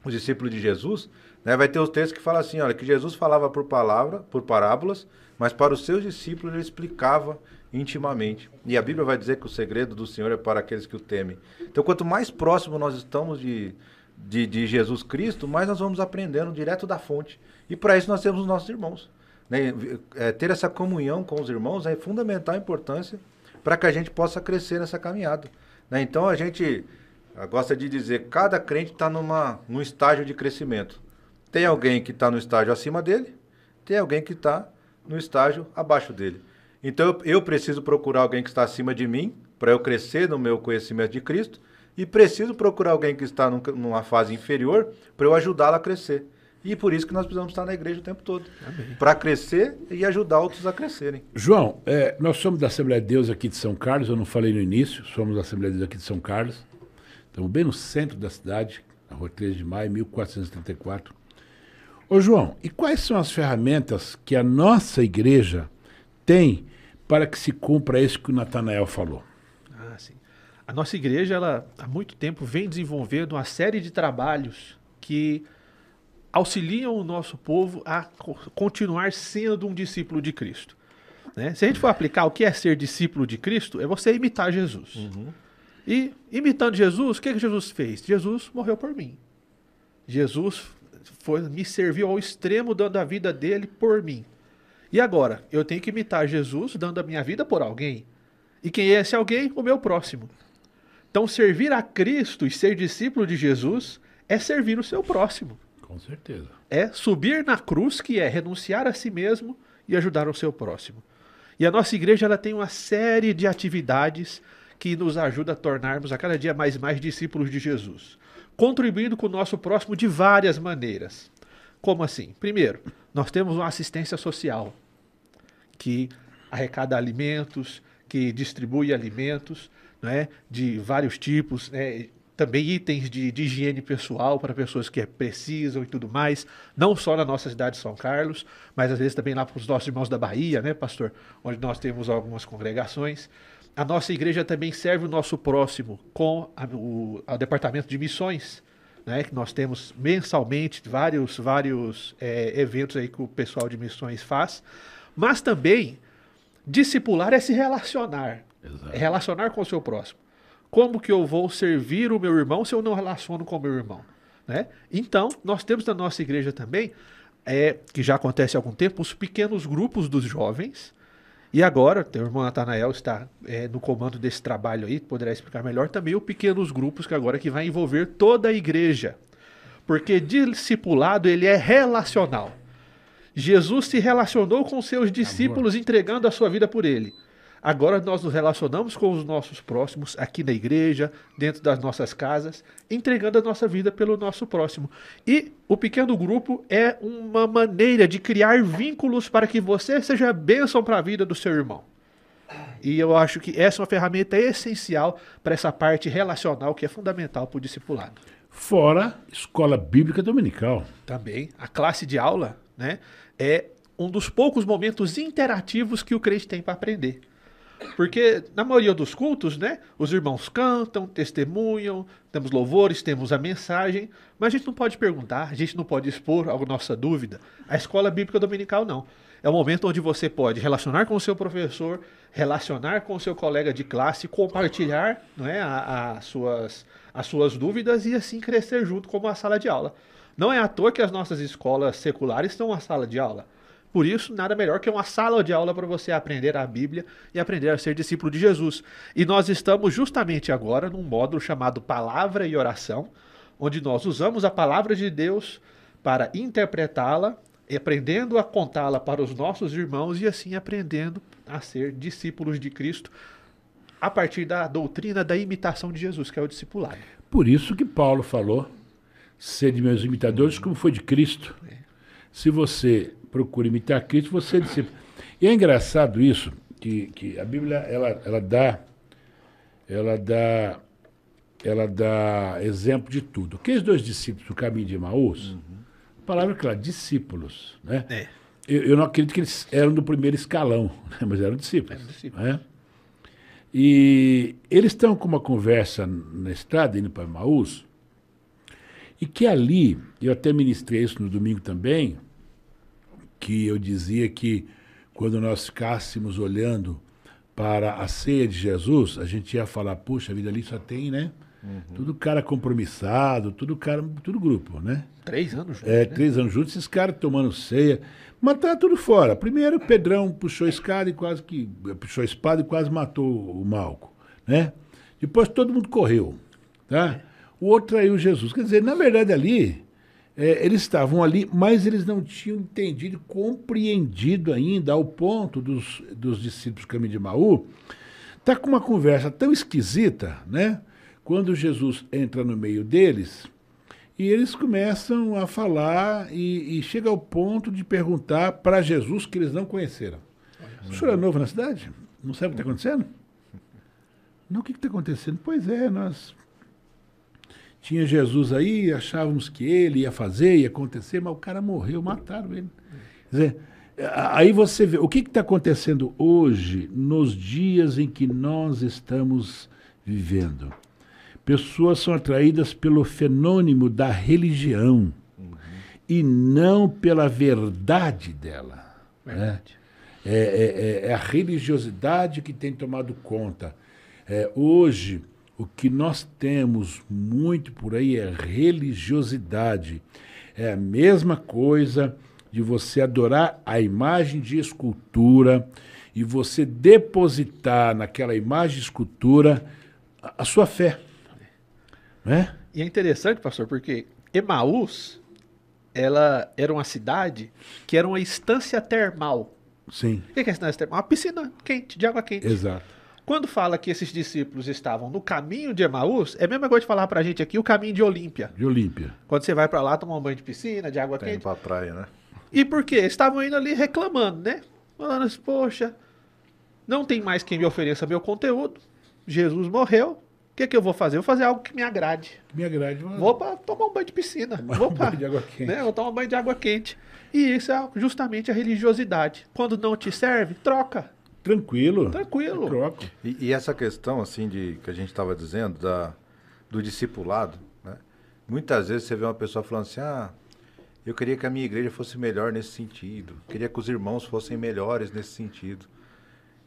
os discípulos de Jesus, né? Vai ter os textos que falam assim, olha, que Jesus falava por palavra, por parábolas, mas para os seus discípulos ele explicava intimamente. E a Bíblia vai dizer que o segredo do Senhor é para aqueles que o temem. Então, quanto mais próximo nós estamos de, de, de Jesus Cristo, mais nós vamos aprendendo direto da fonte. E para isso nós temos os nossos irmãos, né? É, ter essa comunhão com os irmãos é fundamental importância para que a gente possa crescer nessa caminhada, né? Então, a gente gosta de dizer que cada crente está num estágio de crescimento. Tem alguém que está no estágio acima dele, tem alguém que está no estágio abaixo dele. Então, eu preciso procurar alguém que está acima de mim, para eu crescer no meu conhecimento de Cristo, e preciso procurar alguém que está numa fase inferior, para eu ajudá-la a crescer. E por isso que nós precisamos estar na igreja o tempo todo, para crescer e ajudar outros a crescerem. João, é, nós somos da Assembleia de Deus aqui de São Carlos, eu não falei no início, somos da Assembleia de Deus aqui de São Carlos, estamos bem no centro da cidade, na Rua treze de maio, mil quatrocentos e trinta e quatro. Ô João, e quais são as ferramentas que a nossa igreja tem para que se cumpra isso que o Natanael falou? Ah, sim. A nossa igreja, ela, há muito tempo, vem desenvolvendo uma série de trabalhos que auxiliam o nosso povo a continuar sendo um discípulo de Cristo, né? Se a gente for aplicar o que é ser discípulo de Cristo, é você imitar Jesus. Uhum. E, imitando Jesus, o que, que Jesus fez? Jesus morreu por mim. Jesus foi, me serviu ao extremo, dando a vida dele por mim. E agora, eu tenho que imitar Jesus dando a minha vida por alguém. E quem é esse alguém? O meu próximo. Então, servir a Cristo e ser discípulo de Jesus é servir o seu próximo. Com certeza. É subir na cruz, que é renunciar a si mesmo e ajudar o seu próximo. E a nossa igreja ela tem uma série de atividades que nos ajuda a tornarmos a cada dia mais e mais discípulos de Jesus, contribuindo com o nosso próximo de várias maneiras. Como assim? Primeiro, nós temos uma assistência social que arrecada alimentos, que distribui alimentos, né, de vários tipos, né, também itens de, de higiene pessoal para pessoas que precisam e tudo mais, não só na nossa cidade de São Carlos, mas às vezes também lá para os nossos irmãos da Bahia, né, pastor, onde nós temos algumas congregações. A nossa igreja também serve o nosso próximo com a, o a departamento de missões, né, que nós temos mensalmente vários, vários é, eventos aí que o pessoal de missões faz, mas também discipular é se relacionar. Exato. É relacionar com o seu próximo. Como que eu vou servir o meu irmão se eu não relaciono com o meu irmão, né? Então, nós temos na nossa igreja também, é, que já acontece há algum tempo, os pequenos grupos dos jovens, e agora, o irmão Natanael está é, no comando desse trabalho aí, poderá explicar melhor também os pequenos grupos que agora que vai envolver toda a igreja. Porque discipulado, ele é relacional. Jesus se relacionou com seus discípulos Amor. entregando a sua vida por ele. Agora nós nos relacionamos com os nossos próximos aqui na igreja, dentro das nossas casas, entregando a nossa vida pelo nosso próximo. E o pequeno grupo é uma maneira de criar vínculos para que você seja bênção para a vida do seu irmão. E eu acho que essa é uma ferramenta essencial para essa parte relacional que é fundamental para o discipulado. Fora escola bíblica dominical. Também. A classe de aula, né, é um dos poucos momentos interativos que o crente tem para aprender. Porque na maioria dos cultos, né, os irmãos cantam, testemunham, temos louvores, temos a mensagem, mas a gente não pode perguntar, a gente não pode expor a nossa dúvida. A escola bíblica dominical não. É um momento onde você pode relacionar com o seu professor, relacionar com o seu colega de classe, compartilhar, né, a, a suas, as suas dúvidas e assim crescer junto como a sala de aula. Não é à toa que as nossas escolas seculares são a sala de aula. Por isso, nada melhor que uma sala de aula para você aprender a Bíblia e aprender a ser discípulo de Jesus. E nós estamos justamente agora num módulo chamado Palavra e Oração, onde nós usamos a palavra de Deus para interpretá-la, aprendendo a contá-la para os nossos irmãos e assim aprendendo a ser discípulos de Cristo a partir da doutrina da imitação de Jesus, que é o discipulado. Por isso que Paulo falou, sede meus imitadores como foi de Cristo. Se você procura imitar Cristo, você é discípulo. E é engraçado isso, que, que a Bíblia ela, ela dá... Ela dá... ela dá exemplo de tudo. Aqueles dois discípulos do caminho de Emaús, uhum. a palavra é clara, discípulos. Né? É. Eu, eu não acredito que eles eram do primeiro escalão, né? Mas eram discípulos. Eram discípulos. Né? E eles estão com uma conversa na estrada, indo para Emaús, e que ali, eu até ministrei isso no domingo também, que eu dizia que quando nós ficássemos olhando para a ceia de Jesus, a gente ia falar, puxa, a vida ali só tem, né? Uhum. Tudo cara compromissado, tudo cara, tudo grupo, né? Três anos juntos. É, né? Três anos juntos, esses caras tomando ceia. Mas tá tudo fora. Primeiro, Pedrão puxou a escada e quase que. Puxou a espada e quase matou o Malco, né? Depois todo mundo correu, tá? O outro traiu Jesus. Quer dizer, na verdade ali, é, eles estavam ali, mas eles não tinham entendido, compreendido ainda, ao ponto dos, dos discípulos do caminho de Emaús. Tá com uma conversa tão esquisita, né? Quando Jesus entra no meio deles, e eles começam a falar e, e chega ao ponto de perguntar para Jesus que eles não conheceram. O senhor é novo na cidade? Não sabe o que está acontecendo? Não, o que está acontecendo? Pois é, nós tinha Jesus aí, achávamos que ele ia fazer, ia acontecer, mas o cara morreu, mataram ele. Quer dizer, aí você vê, o que está acontecendo hoje, nos dias em que nós estamos vivendo? Pessoas são atraídas pelo fenômeno da religião, uhum. e não pela verdade dela. Verdade. Né? É, é, é a religiosidade que tem tomado conta. É, hoje, o que nós temos muito por aí é religiosidade. É a mesma coisa de você adorar a imagem de escultura e você depositar naquela imagem de escultura a, a sua fé. É? E é interessante, pastor, porque Emaús, ela era uma cidade que era uma estância termal. Sim. O que é a estância termal? Uma piscina quente, de água quente. Exato. Quando fala que esses discípulos estavam no caminho de Emaús, é a mesma coisa de falar pra gente aqui o caminho de Olímpia. De Olímpia. Quando você vai pra lá tomar um banho de piscina, de água tá quente. Indo pra praia, né? E por quê? Estavam indo ali reclamando, né? Falando assim, poxa, não tem mais quem me ofereça meu conteúdo. Jesus morreu. O que, que eu vou fazer? Eu vou fazer algo que me agrade. Me agrade. Mano. Vou pra tomar um banho de piscina. Tomar vou um pra, banho de água quente. Né? Vou tomar um banho de água quente. E isso é justamente a religiosidade. Quando não te serve, troca. Tranquilo. Tranquilo. Troca. E, e essa questão, assim, de, que a gente estava dizendo, da, do discipulado, né? Muitas vezes você vê uma pessoa falando assim, ah, eu queria que a minha igreja fosse melhor nesse sentido. Queria que os irmãos fossem melhores nesse sentido.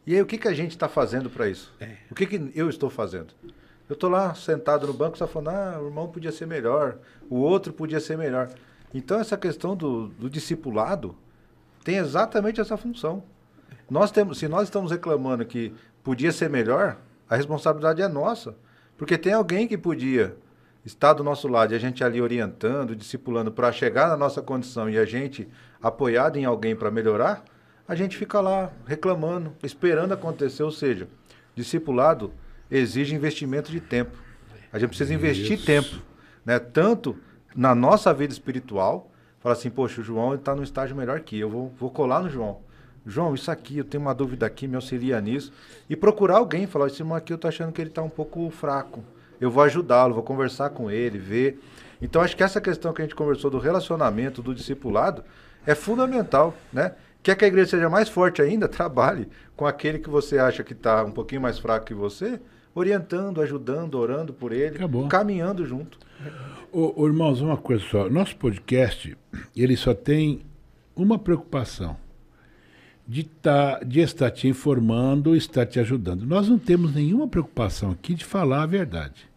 E aí, o que, que a gente está fazendo para isso? É. O que, que eu estou fazendo? Eu estou lá sentado no banco só falando, ah, o irmão podia ser melhor, o outro podia ser melhor. Então, essa questão do, do discipulado tem exatamente essa função. Nós temos, se nós estamos reclamando que podia ser melhor, a responsabilidade é nossa. Porque tem alguém que podia estar do nosso lado e a gente ali orientando, discipulando para chegar na nossa condição e a gente apoiado em alguém para melhorar, a gente fica lá reclamando, esperando acontecer. Ou seja, discipulado exige investimento de tempo. A gente precisa Isso. investir tempo, né? Tanto na nossa vida espiritual, falar assim, poxa, o João está num estágio melhor que eu, vou, vou colar no João. João, isso aqui, eu tenho uma dúvida aqui, me auxilia nisso. E procurar alguém, falar, esse irmão aqui eu estou achando que ele está um pouco fraco. Eu vou ajudá-lo, vou conversar com ele, ver. Então, acho que essa questão que a gente conversou do relacionamento, do discipulado, é fundamental, né? Quer que a igreja seja mais forte ainda? Trabalhe com aquele que você acha que está um pouquinho mais fraco que você, orientando, ajudando, orando por ele, Acabou. Caminhando junto. Ô, ô, irmãos, uma coisa só. Nosso podcast, ele só tem uma preocupação, de, tá, de estar te informando, estar te ajudando. Nós não temos nenhuma preocupação aqui de falar a verdade.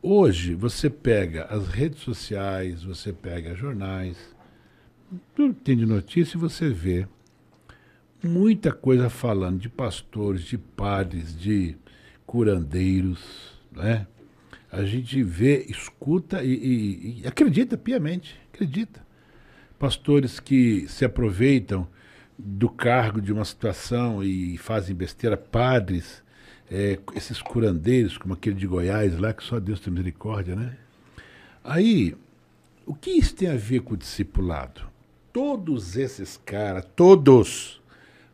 Hoje, você pega as redes sociais, você pega jornais, tudo que tem de notícia, você vê muita coisa falando de pastores, de padres, de curandeiros, né? A gente vê, escuta e, e, e acredita piamente, acredita. Pastores que se aproveitam do cargo de uma situação e fazem besteira, padres, é, esses curandeiros, como aquele de Goiás lá, que só Deus tem misericórdia, né? Aí, o que isso tem a ver com o discipulado? Todos esses caras, todos,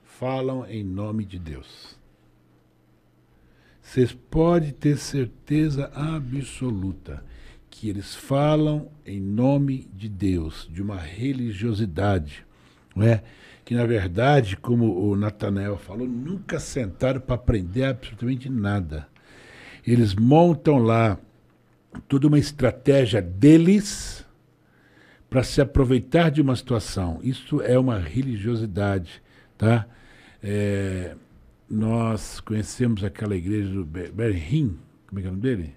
falam em nome de Deus. Vocês podem ter certeza absoluta que eles falam em nome de Deus, de uma religiosidade, não é? Que, na verdade, como o Natanael falou, nunca sentaram para aprender absolutamente nada. Eles montam lá toda uma estratégia deles para se aproveitar de uma situação. Isso é uma religiosidade, tá? É, nós conhecemos aquela igreja do Ben-Hin, como é que é o nome dele?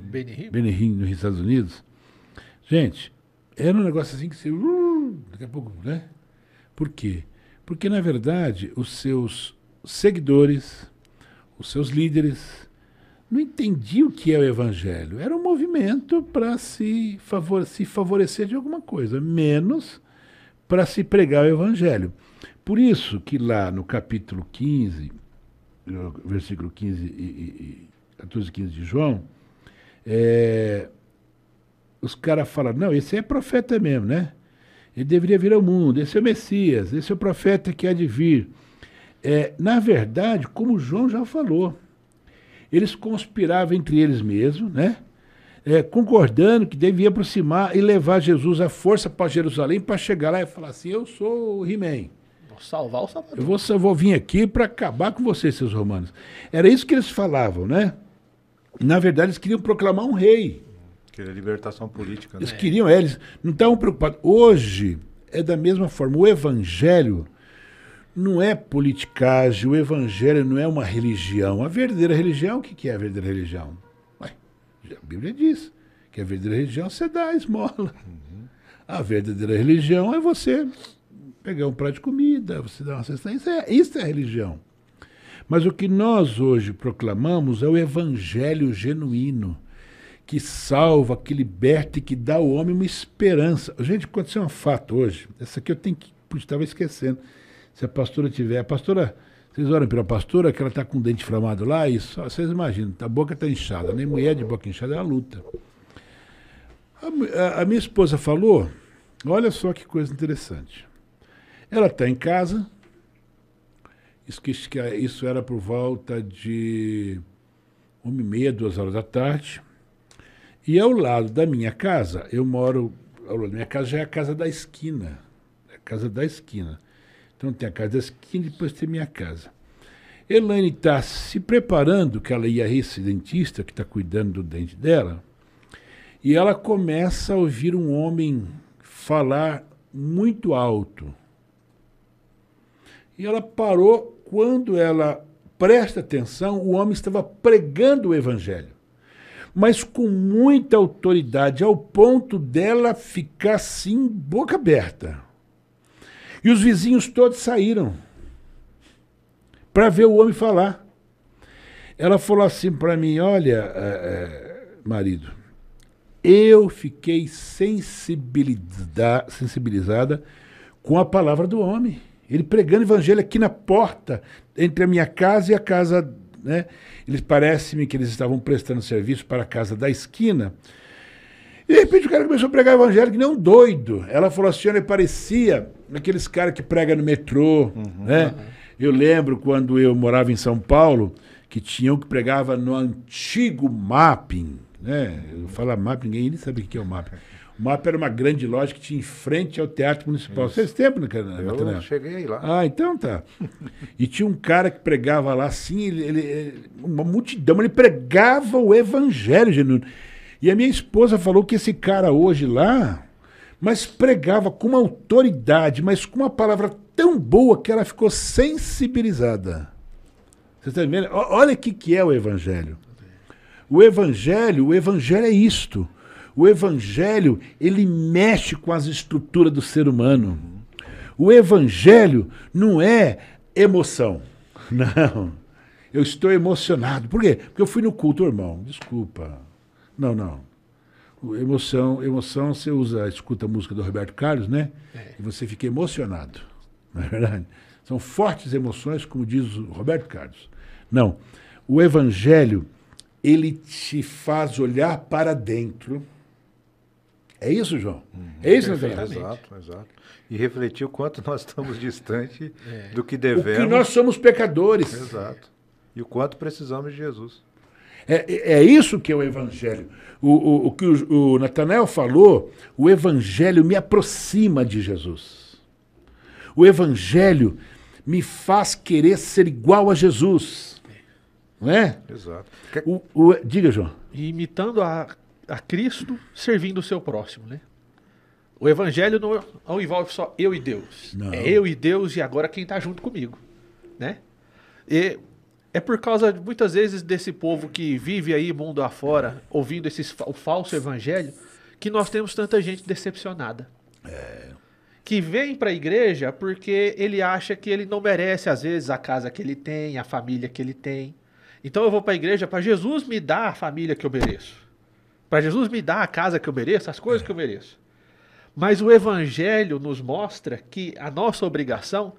Ben-Hin. Ben-Hin, nos Estados Unidos. Gente, era um negócio assim que você... Uh, daqui a pouco, né? Por quê? Porque, na verdade, os seus seguidores, os seus líderes, não entendiam o que é o evangelho. Era um movimento para se, favor, se favorecer de alguma coisa, menos para se pregar o evangelho. Por isso que lá no capítulo quinze, versículo quinze e, e catorze, quinze de João, é, os caras falam, não, esse é profeta mesmo, né? Ele deveria vir ao mundo, esse é o Messias, esse é o profeta que há de vir. É, na verdade, como João já falou, eles conspiravam entre eles mesmos, né? É, concordando que devia aproximar e levar Jesus à força para Jerusalém, para chegar lá e falar assim, eu sou o He-Man. Salvar o Salvador. Eu vou, eu vou vir aqui para acabar com vocês, seus romanos. Era isso que eles falavam, né? Na verdade, eles queriam proclamar um rei. Queria libertação política, né? Eles queriam, é, eles não estavam preocupados. Hoje, é da mesma forma. O evangelho não é politicagem, o evangelho não é uma religião. A verdadeira religião, o que, que é a verdadeira religião? Ué, a Bíblia diz que a verdadeira religião você dá a esmola. Uhum. A verdadeira religião é você pegar um prato de comida, você dá uma cesta, isso é, isso é a religião. Mas o que nós hoje proclamamos é o evangelho genuíno, que salva, que liberta e que dá ao homem uma esperança. Gente, aconteceu um fato hoje, essa aqui eu tenho que, eu estava esquecendo, se a pastora tiver, a pastora, vocês olham pela pastora, que ela está com o dente inflamado lá, e só, vocês imaginam, a boca está inchada, nem mulher de boca inchada, é uma luta. A, a, a minha esposa falou, olha só que coisa interessante. Ela está em casa, isso era por volta de uma e meia, duas horas da tarde, e ao lado da minha casa, eu moro, ao lado da minha casa já é a casa da esquina, é a casa da esquina. Então tem a casa da esquina e depois tem minha casa. Elaine está se preparando, que ela ia a esse dentista que está cuidando do dente dela, e ela começa a ouvir um homem falar muito alto. E ela parou quando ela presta atenção, o homem estava pregando o evangelho, mas com muita autoridade, ao ponto dela ficar assim, boca aberta. E os vizinhos todos saíram para ver o homem falar. Ela falou assim para mim, olha, é, marido, eu fiquei sensibiliza- sensibilizada com a palavra do homem. Ele pregando evangelho aqui na porta, entre a minha casa e a casa, né? Eles parece-me que eles estavam prestando serviço para a casa da esquina. E de repente o cara começou a pregar evangelho que nem um doido. Ela falou assim, olha, parecia aqueles caras que pregam no metrô, uhum, né? Uhum. Eu lembro quando eu morava em São Paulo, que tinha um que pregava no antigo Mapping, né? Eu falo Mapping, ninguém nem sabe o que é o Mapping. O Mapa era uma grande loja que tinha em frente ao Teatro Municipal. Vocês tempo, né, Natanael? Eu cheguei lá. Ah, então tá. E tinha um cara que pregava lá, assim, ele, ele, uma multidão, mas ele pregava o evangelho genuíno. E a minha esposa falou que esse cara hoje lá, mas pregava com uma autoridade, mas com uma palavra tão boa que ela ficou sensibilizada. Vocês estão vendo? Olha o que, que é o evangelho. O evangelho, o evangelho é isto. O evangelho, ele mexe com as estruturas do ser humano. O evangelho não é emoção. Não. Eu estou emocionado. Por quê? Porque eu fui no culto, irmão. Desculpa. Não, não. Emoção, emoção, você usa, escuta a música do Roberto Carlos, né? É. E você fica emocionado. Não é verdade? São fortes emoções, como diz o Roberto Carlos. Não. O evangelho, ele te faz olhar para dentro. É isso, João? Uhum. É isso, Natanael? Exato, exato. E refletir o quanto nós estamos distante é. do que devemos. O que nós somos pecadores. Exato. E o quanto precisamos de Jesus. É, é isso que é o evangelho. O, o, o que o, o Natanael falou, o evangelho me aproxima de Jesus. O evangelho me faz querer ser igual a Jesus. Não é? Exato. O, o, diga, João. E imitando a... a Cristo, servindo o seu próximo, né? O evangelho não, não envolve só eu e Deus. Não. É eu e Deus e agora quem está junto comigo, né? E é por causa, muitas vezes, desse povo que vive aí mundo afora, ouvindo esses, o falso evangelho, que nós temos tanta gente decepcionada. É. Que vem para a igreja porque ele acha que ele não merece, às vezes, a casa que ele tem, a família que ele tem. Então eu vou para a igreja para Jesus me dar a família que eu mereço. Para Jesus me dar a casa que eu mereço, as coisas que eu mereço. Mas o evangelho nos mostra que a nossa obrigação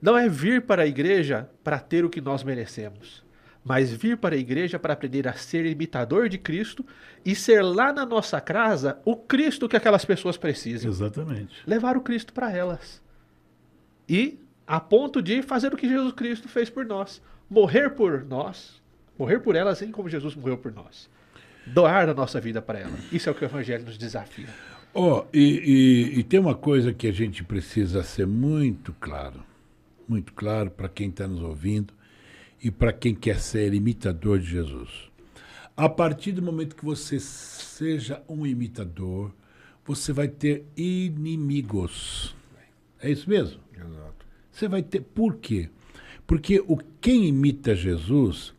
não é vir para a igreja para ter o que nós merecemos, mas vir para a igreja para aprender a ser imitador de Cristo e ser lá na nossa casa o Cristo que aquelas pessoas precisam. Exatamente. Levar o Cristo para elas. E a ponto de fazer o que Jesus Cristo fez por nós. Morrer por nós, morrer por elas, assim como Jesus morreu por nós. Doar a nossa vida para ela. Isso é o que o evangelho nos desafia. Oh, e, e, e tem uma coisa que a gente precisa ser muito claro, muito claro para quem está nos ouvindo e para quem quer ser imitador de Jesus. A partir do momento que você seja um imitador, você vai ter inimigos. É isso mesmo? Exato. Você vai ter... Por quê? Porque o, quem imita Jesus...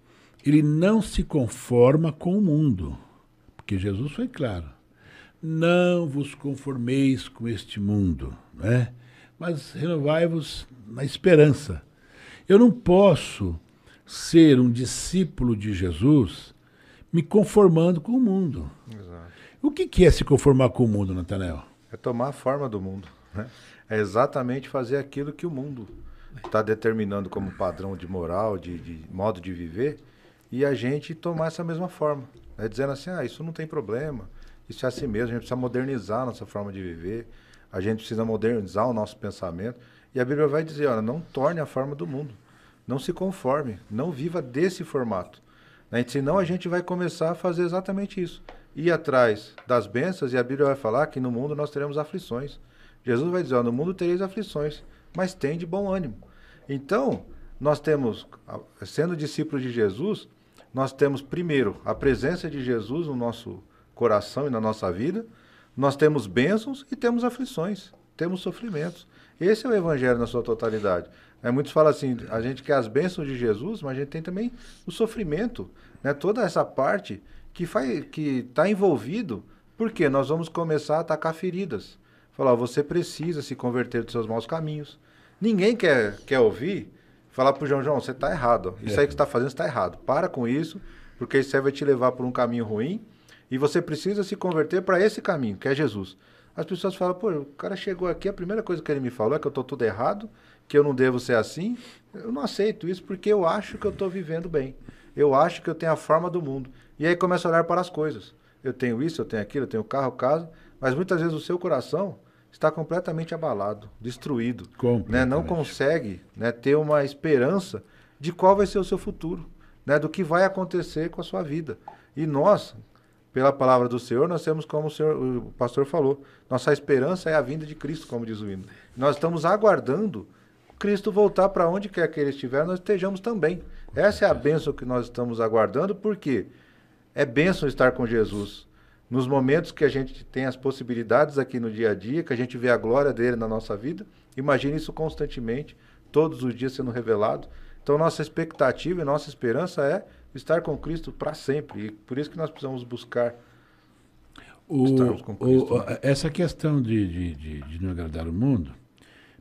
ele não se conforma com o mundo, porque Jesus foi claro. Não vos conformeis com este mundo, né? Mas renovai-vos na esperança. Eu não posso ser um discípulo de Jesus me conformando com o mundo. Exato. O que, que é se conformar com o mundo, Natanael? É tomar a forma do mundo, né? É exatamente fazer aquilo que o mundo está determinando como padrão de moral, de, de modo de viver, e a gente tomar essa mesma forma, né? Dizendo assim, ah, isso não tem problema, isso é assim mesmo, a gente precisa modernizar a nossa forma de viver, a gente precisa modernizar o nosso pensamento, e a Bíblia vai dizer, olha, não torne a forma do mundo, não se conforme, não viva desse formato, né? Senão a gente vai começar a fazer exatamente isso, ir atrás das bênçãos, e a Bíblia vai falar que no mundo nós teremos aflições. Jesus vai dizer, olha, no mundo tereis aflições, mas tem de bom ânimo. Então, nós temos, sendo discípulos de Jesus, nós temos, primeiro, a presença de Jesus no nosso coração e na nossa vida. Nós temos bênçãos e temos aflições, temos sofrimentos. Esse é o evangelho na sua totalidade. É, muitos falam assim, a gente quer as bênçãos de Jesus, mas a gente tem também o sofrimento, né? Toda essa parte que faz, que está envolvido, porque nós vamos começar a atacar feridas. Falar, você precisa se converter dos seus maus caminhos. Ninguém quer, quer ouvir, falar para o João, João, você está errado. Isso aí que você está fazendo está errado. Para com isso, porque isso aí vai te levar por um caminho ruim e você precisa se converter para esse caminho, que é Jesus. As pessoas falam, pô, o cara chegou aqui, a primeira coisa que ele me falou é que eu estou tudo errado, que eu não devo ser assim. Eu não aceito isso porque eu acho que eu estou vivendo bem. Eu acho que eu tenho a forma do mundo. E aí começa a olhar para as coisas. Eu tenho isso, eu tenho aquilo, eu tenho carro, casa, mas muitas vezes o seu coração está completamente abalado, destruído, né? Não consegue, né, ter uma esperança de qual vai ser o seu futuro, né, do que vai acontecer com a sua vida. E nós, pela palavra do Senhor, nós temos, como o, senhor, o pastor falou, nossa esperança é a vinda de Cristo, como diz o hino. Nós estamos aguardando Cristo voltar para onde quer que ele estiver, nós estejamos também. Essa é a bênção que nós estamos aguardando, porque é bênção estar com Jesus. Nos momentos que a gente tem as possibilidades aqui no dia a dia, que a gente vê a glória dele na nossa vida, imagine isso constantemente, todos os dias sendo revelado. Então, nossa expectativa e nossa esperança é estar com Cristo para sempre. E por isso que nós precisamos buscar. O, com Cristo, o, né? Essa questão de, de, de, de não agradar o mundo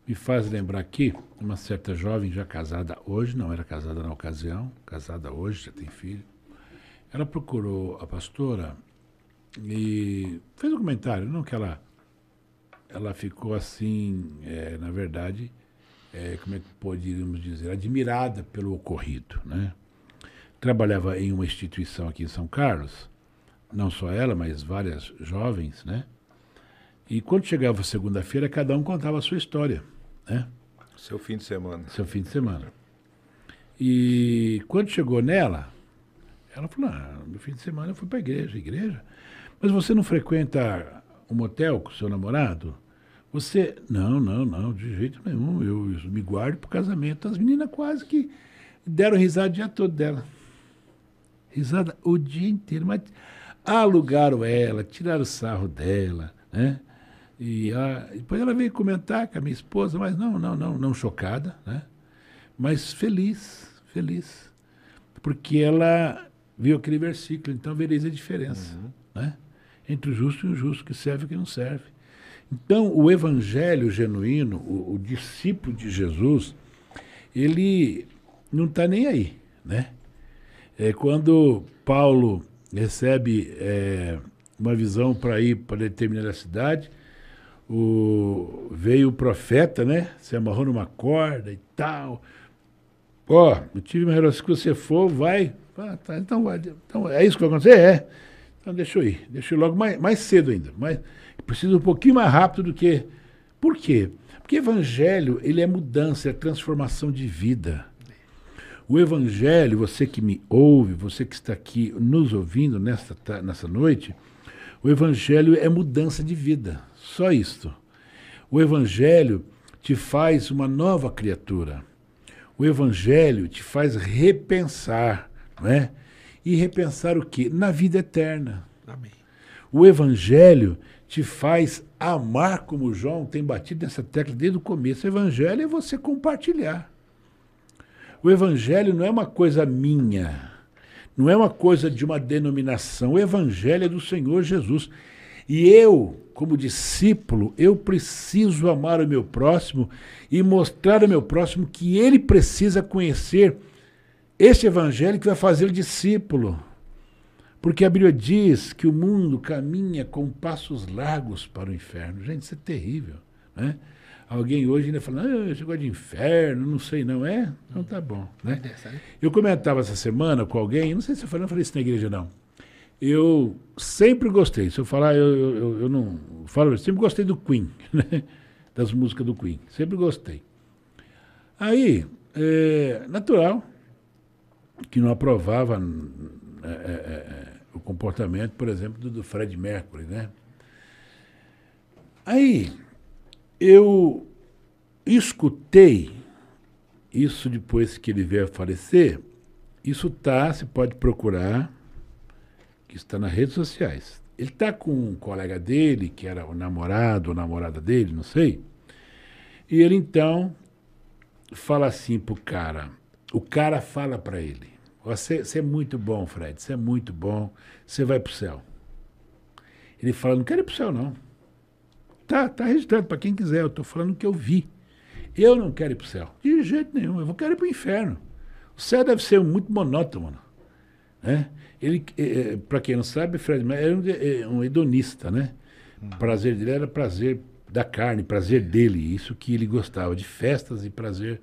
me faz lembrar aqui uma certa jovem já casada hoje, não era casada na ocasião, casada hoje, já tem filho. Ela procurou a pastora e fez um comentário, não que ela, ela ficou assim, é, na verdade, é, como é que poderíamos dizer, admirada pelo ocorrido, né? Trabalhava em uma instituição aqui em São Carlos, não só ela, mas várias jovens, né? E quando chegava segunda-feira, cada um contava a sua história, né? Seu fim de semana. Seu fim de semana. E quando chegou nela, ela falou, ah, no fim de semana eu fui para a igreja. Igreja? Mas você não frequenta um motel com seu namorado? Você, não, não, não, de jeito nenhum, eu, eu me guardo para o casamento. As meninas quase que deram risada o dia todo dela. Risada o dia inteiro, mas... alugaram ela, tiraram o sarro dela, né? E a, depois ela veio comentar com a minha esposa, mas não, não, não, não chocada, né? Mas feliz, feliz, porque ela viu aquele versículo, então vereis a diferença, uhum, né? Entre o justo e o injusto, que serve e que não serve. Então, o evangelho genuíno, o, o discípulo de Jesus, ele não está nem aí, né? É quando Paulo recebe é, uma visão para ir para determinada cidade, o, veio o profeta, né? Se amarrou numa corda e tal. Ó, oh, eu tive uma relação que você for, vai. Ah, tá, então vai. Então, é isso que vai acontecer? É. Então deixa eu ir. Deixa eu ir logo mais, mais cedo ainda. Mas precisa um pouquinho mais rápido do que... Por quê? Porque evangelho, ele é mudança, é transformação de vida. O evangelho, você que me ouve, você que está aqui nos ouvindo nesta, nessa noite, o evangelho é mudança de vida, só isto. O evangelho te faz uma nova criatura. O evangelho te faz repensar, não é? E repensar o quê? Na vida eterna. Amém. O evangelho te faz amar, como o João tem batido nessa tecla desde o começo. O evangelho é você compartilhar. O evangelho não é uma coisa minha, não é uma coisa de uma denominação. O evangelho é do Senhor Jesus. E eu, como discípulo, eu preciso amar o meu próximo e mostrar ao meu próximo que ele precisa conhecer esse evangelho que vai fazer o discípulo. Porque a Bíblia diz que o mundo caminha com passos largos para o inferno. Gente, isso é terrível, né? Alguém hoje ainda fala, ah, chegou de inferno, não sei não, é? Então tá bom, né? Eu comentava essa semana com alguém, não sei se eu falei, não falei isso na igreja não. Eu sempre gostei, se eu falar, eu, eu, eu não eu falo, eu sempre gostei do Queen, né? Das músicas do Queen, sempre gostei. Aí, é natural que não aprovava é, é, o comportamento, por exemplo, do, do Fred Mercury, né? Aí... eu escutei isso depois que ele veio a falecer. Isso está, você pode procurar, que está nas redes sociais. Ele está com um colega dele, que era o namorado ou namorada dele, não sei. E ele então fala assim para o cara. O cara fala para ele: você, você é muito bom, Fred, você é muito bom, você vai para o céu. Ele fala: não quero ir para o céu, não. Tá, tá registrado para quem quiser, eu estou falando o que eu vi. Eu não quero ir para o céu, de jeito nenhum, eu vou querer ir para o inferno. O céu deve ser muito monótono, né? Ele, eh, para quem não sabe, Fred Mercury era um, um hedonista, né? O prazer dele era prazer da carne, prazer dele, isso que ele gostava, de festas e prazer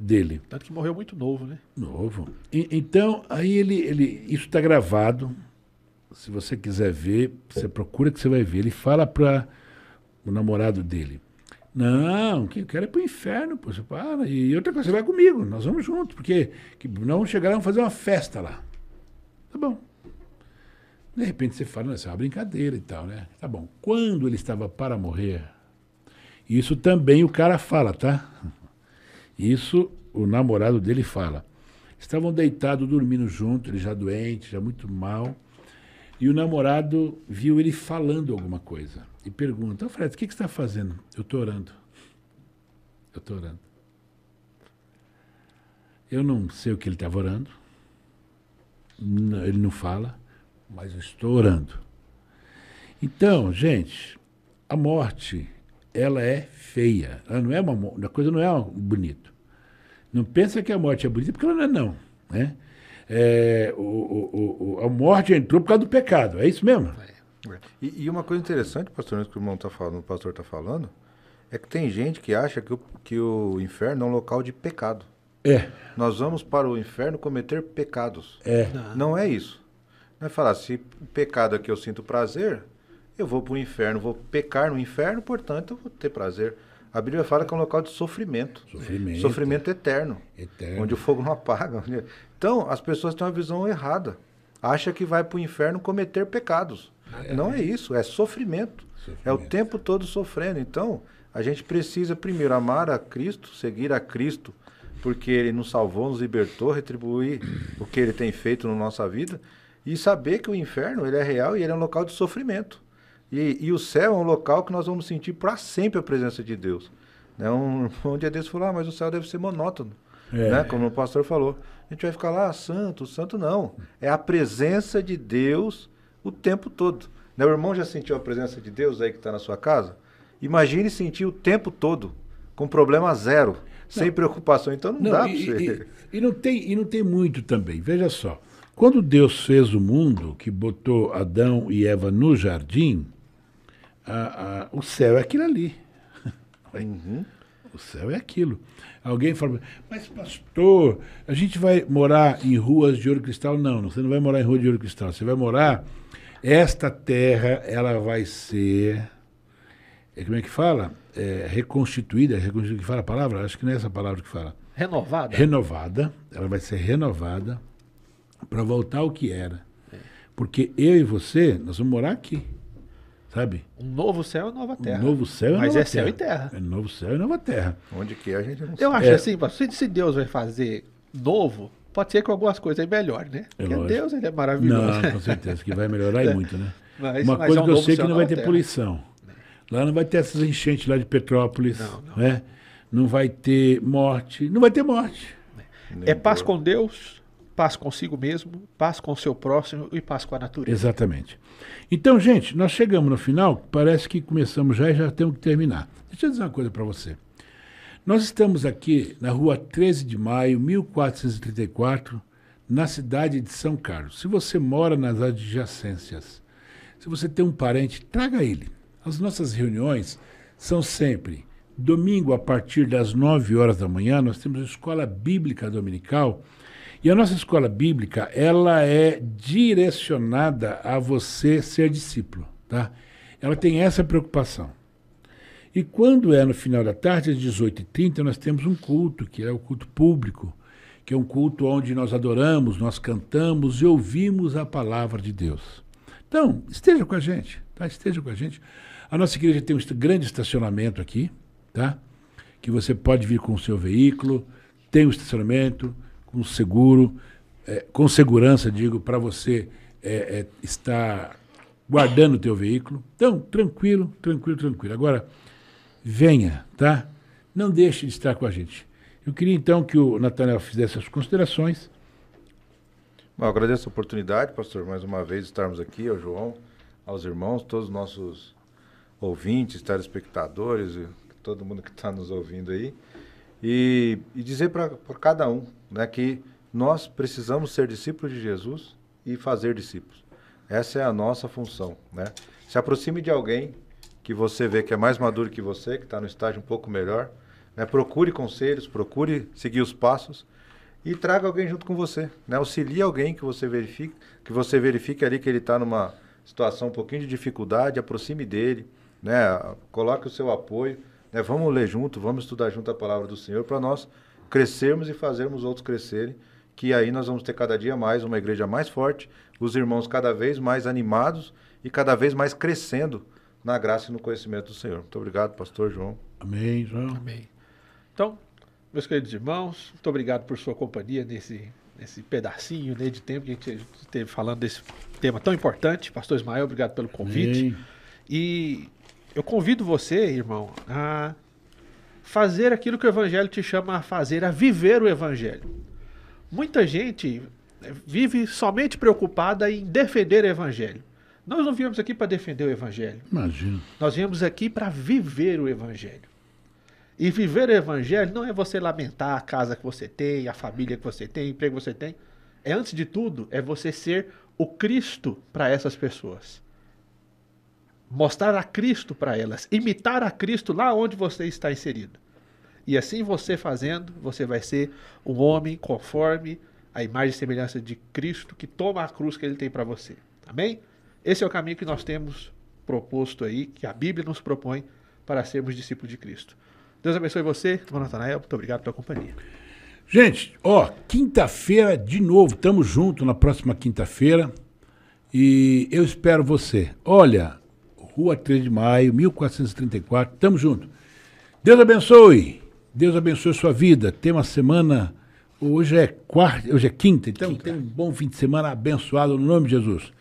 dele. Tanto que morreu muito novo, né? Novo. E, então, aí ele, ele isso está gravado, se você quiser ver, você procura que você vai ver. Ele fala para o namorado dele: não, que eu quero é para o inferno, pô, você para. E outra coisa, você vai comigo, nós vamos juntos, porque que não chegaram a fazer uma festa lá. Tá bom. De repente você fala, isso é uma brincadeira e tal, né? Tá bom. Quando ele estava para morrer, isso também o cara fala, tá? Isso o namorado dele fala. Estavam deitados, dormindo junto, ele já doente, já muito mal. E o namorado viu ele falando alguma coisa. E pergunta, oh, Fred, o que, que você está fazendo? Eu estou orando. Eu estou orando. Eu não sei o que ele estava orando. Não, ele não fala, mas eu estou orando. Então, gente, a morte, ela é feia. Ela não é uma, a coisa não é bonita. Não pensa que a morte é bonita, porque ela não é, não. Né? É, o, o, o, a morte entrou por causa do pecado, é isso mesmo? É. E, e uma coisa interessante, pastor, que o irmão tá falando, o pastor está falando, é que tem gente que acha que o, que o inferno é um local de pecado. É. Nós vamos para o inferno cometer pecados. É. Não, não é isso. Não é falar, se pecado aqui eu sinto prazer, eu vou para o inferno, vou pecar no inferno, portanto eu vou ter prazer. A Bíblia fala que é um local de sofrimento. Sofrimento. Sofrimento eterno, eterno. Onde o fogo não apaga. Então, as pessoas têm uma visão errada. Acha que vai para o inferno cometer pecados. É, não é isso, é sofrimento. sofrimento. É o tempo todo sofrendo. Então, a gente precisa primeiro amar a Cristo, seguir a Cristo, porque Ele nos salvou, nos libertou, retribuir o que Ele tem feito na nossa vida. E saber que o inferno, ele é real e ele é um local de sofrimento. E, e o céu é um local que nós vamos sentir para sempre a presença de Deus. Né? Um, um dia desse falou, ah, mas o céu deve ser monótono. É. Né? Como o pastor falou. A gente vai ficar lá, santo, santo não. É a presença de Deus o tempo todo. Né? O irmão já sentiu a presença de Deus aí que está na sua casa? Imagine sentir o tempo todo, com problema zero, não. sem preocupação. Então não, não dá para você... E, e, não tem, e não tem muito também, veja só. Quando Deus fez o mundo, que botou Adão e Eva no jardim, a, a, o céu é aquilo ali. Uhum. O céu é aquilo. Alguém fala, mas pastor, a gente vai morar em ruas de ouro cristal? Não, você não vai morar em rua de ouro cristal. Você vai morar, esta terra, ela vai ser, como é que fala? É, reconstituída, reconstituída, que fala a palavra? Acho que não é essa palavra que fala. Renovada. Renovada, ela vai ser renovada. Para voltar ao que era. É. Porque eu e você, nós vamos morar aqui. Sabe? Um novo céu e nova terra. Um novo céu e nova terra. Mas é céu e terra. É novo céu e nova terra. Onde que é, a gente não sabe. Eu acho é. assim, se Deus vai fazer novo, pode ser que algumas coisas aí melhorem, né? É Porque lógico. Deus, ele é maravilhoso. Não, com certeza, que vai melhorar e muito, né? Mas, Uma mas coisa é um que eu sei que não vai ter terra. poluição. Lá não vai ter essas enchentes lá de Petrópolis. Não, não. Né? Não vai ter morte. Não vai ter morte. É, é paz com Deus... Paz consigo mesmo, paz com o seu próximo e paz com a natureza. Exatamente. Então, gente, nós chegamos no final, parece que começamos já e já temos que terminar. Deixa eu dizer uma coisa para você. Nós estamos aqui na Rua treze de Maio, mil quatrocentos e trinta e quatro, na cidade de São Carlos. Se você mora nas adjacências, se você tem um parente, traga ele. As nossas reuniões são sempre domingo a partir das nove horas da manhã, nós temos a Escola Bíblica Dominical. E a nossa escola bíblica, ela é direcionada a você ser discípulo, tá? Ela tem essa preocupação. E quando é no final da tarde, às dezoito e trinta, nós temos um culto, que é o culto público, que é um culto onde nós adoramos, nós cantamos e ouvimos a palavra de Deus. Então, esteja com a gente, tá? Esteja com a gente. A nossa igreja tem um grande estacionamento aqui, tá? Que você pode vir com o seu veículo, tem o estacionamento... com seguro, é, com segurança, digo, para você é, é, estar guardando o teu veículo. Então, tranquilo, tranquilo, tranquilo. Agora, venha, tá? Não deixe de estar com a gente. Eu queria, então, que o Natanael fizesse as considerações. Bom, eu agradeço a oportunidade, pastor, mais uma vez, estarmos aqui, ao João, aos irmãos, todos os nossos ouvintes, telespectadores, todo mundo que está nos ouvindo aí. E, e dizer para cada um, né, que nós precisamos ser discípulos de Jesus e fazer discípulos. Essa é a nossa função. Né? Se aproxime de alguém que você vê que é mais maduro que você, que está no estágio um pouco melhor. Né? Procure conselhos, procure seguir os passos e traga alguém junto com você. Né? Auxilie alguém que você verifique, que você verifique ali que ele está numa situação um pouquinho de dificuldade, aproxime dele, né? Coloque o seu apoio. É, vamos ler junto, vamos estudar junto a palavra do Senhor para nós crescermos e fazermos outros crescerem, que aí nós vamos ter cada dia mais uma igreja mais forte, os irmãos cada vez mais animados e cada vez mais crescendo na graça e no conhecimento do Senhor. Muito obrigado, pastor João. Amém, João. Amém. Então, meus queridos irmãos, muito obrigado por sua companhia nesse, nesse pedacinho, né, de tempo que a gente esteve falando desse tema tão importante. Pastor Ismael, obrigado pelo convite. Amém. E... eu convido você, irmão, a fazer aquilo que o Evangelho te chama a fazer, a viver o Evangelho. Muita gente vive somente preocupada em defender o Evangelho. Nós não viemos aqui para defender o Evangelho. Imagina. Nós viemos aqui para viver o Evangelho. E viver o Evangelho não é você lamentar a casa que você tem, a família que você tem, o emprego que você tem. É, antes de tudo, é você ser o Cristo para essas pessoas. Mostrar a Cristo para elas. Imitar a Cristo lá onde você está inserido. E assim você fazendo, você vai ser um homem conforme a imagem e semelhança de Cristo, que toma a cruz que ele tem para você. Amém? Esse é o caminho que nós temos proposto aí, que a Bíblia nos propõe para sermos discípulos de Cristo. Deus abençoe você, irmão Natanael. Muito obrigado pela companhia. Gente, ó, quinta-feira de novo. Estamos juntos na próxima quinta-feira. E eu espero você. Olha, Rua treze de Maio, mil quatrocentos e trinta e quatro. Estamos juntos. Deus abençoe. Deus abençoe a sua vida. Tem uma semana... Hoje é quarta, hoje é quinta, então quinta. Tem um bom fim de semana abençoado no nome de Jesus.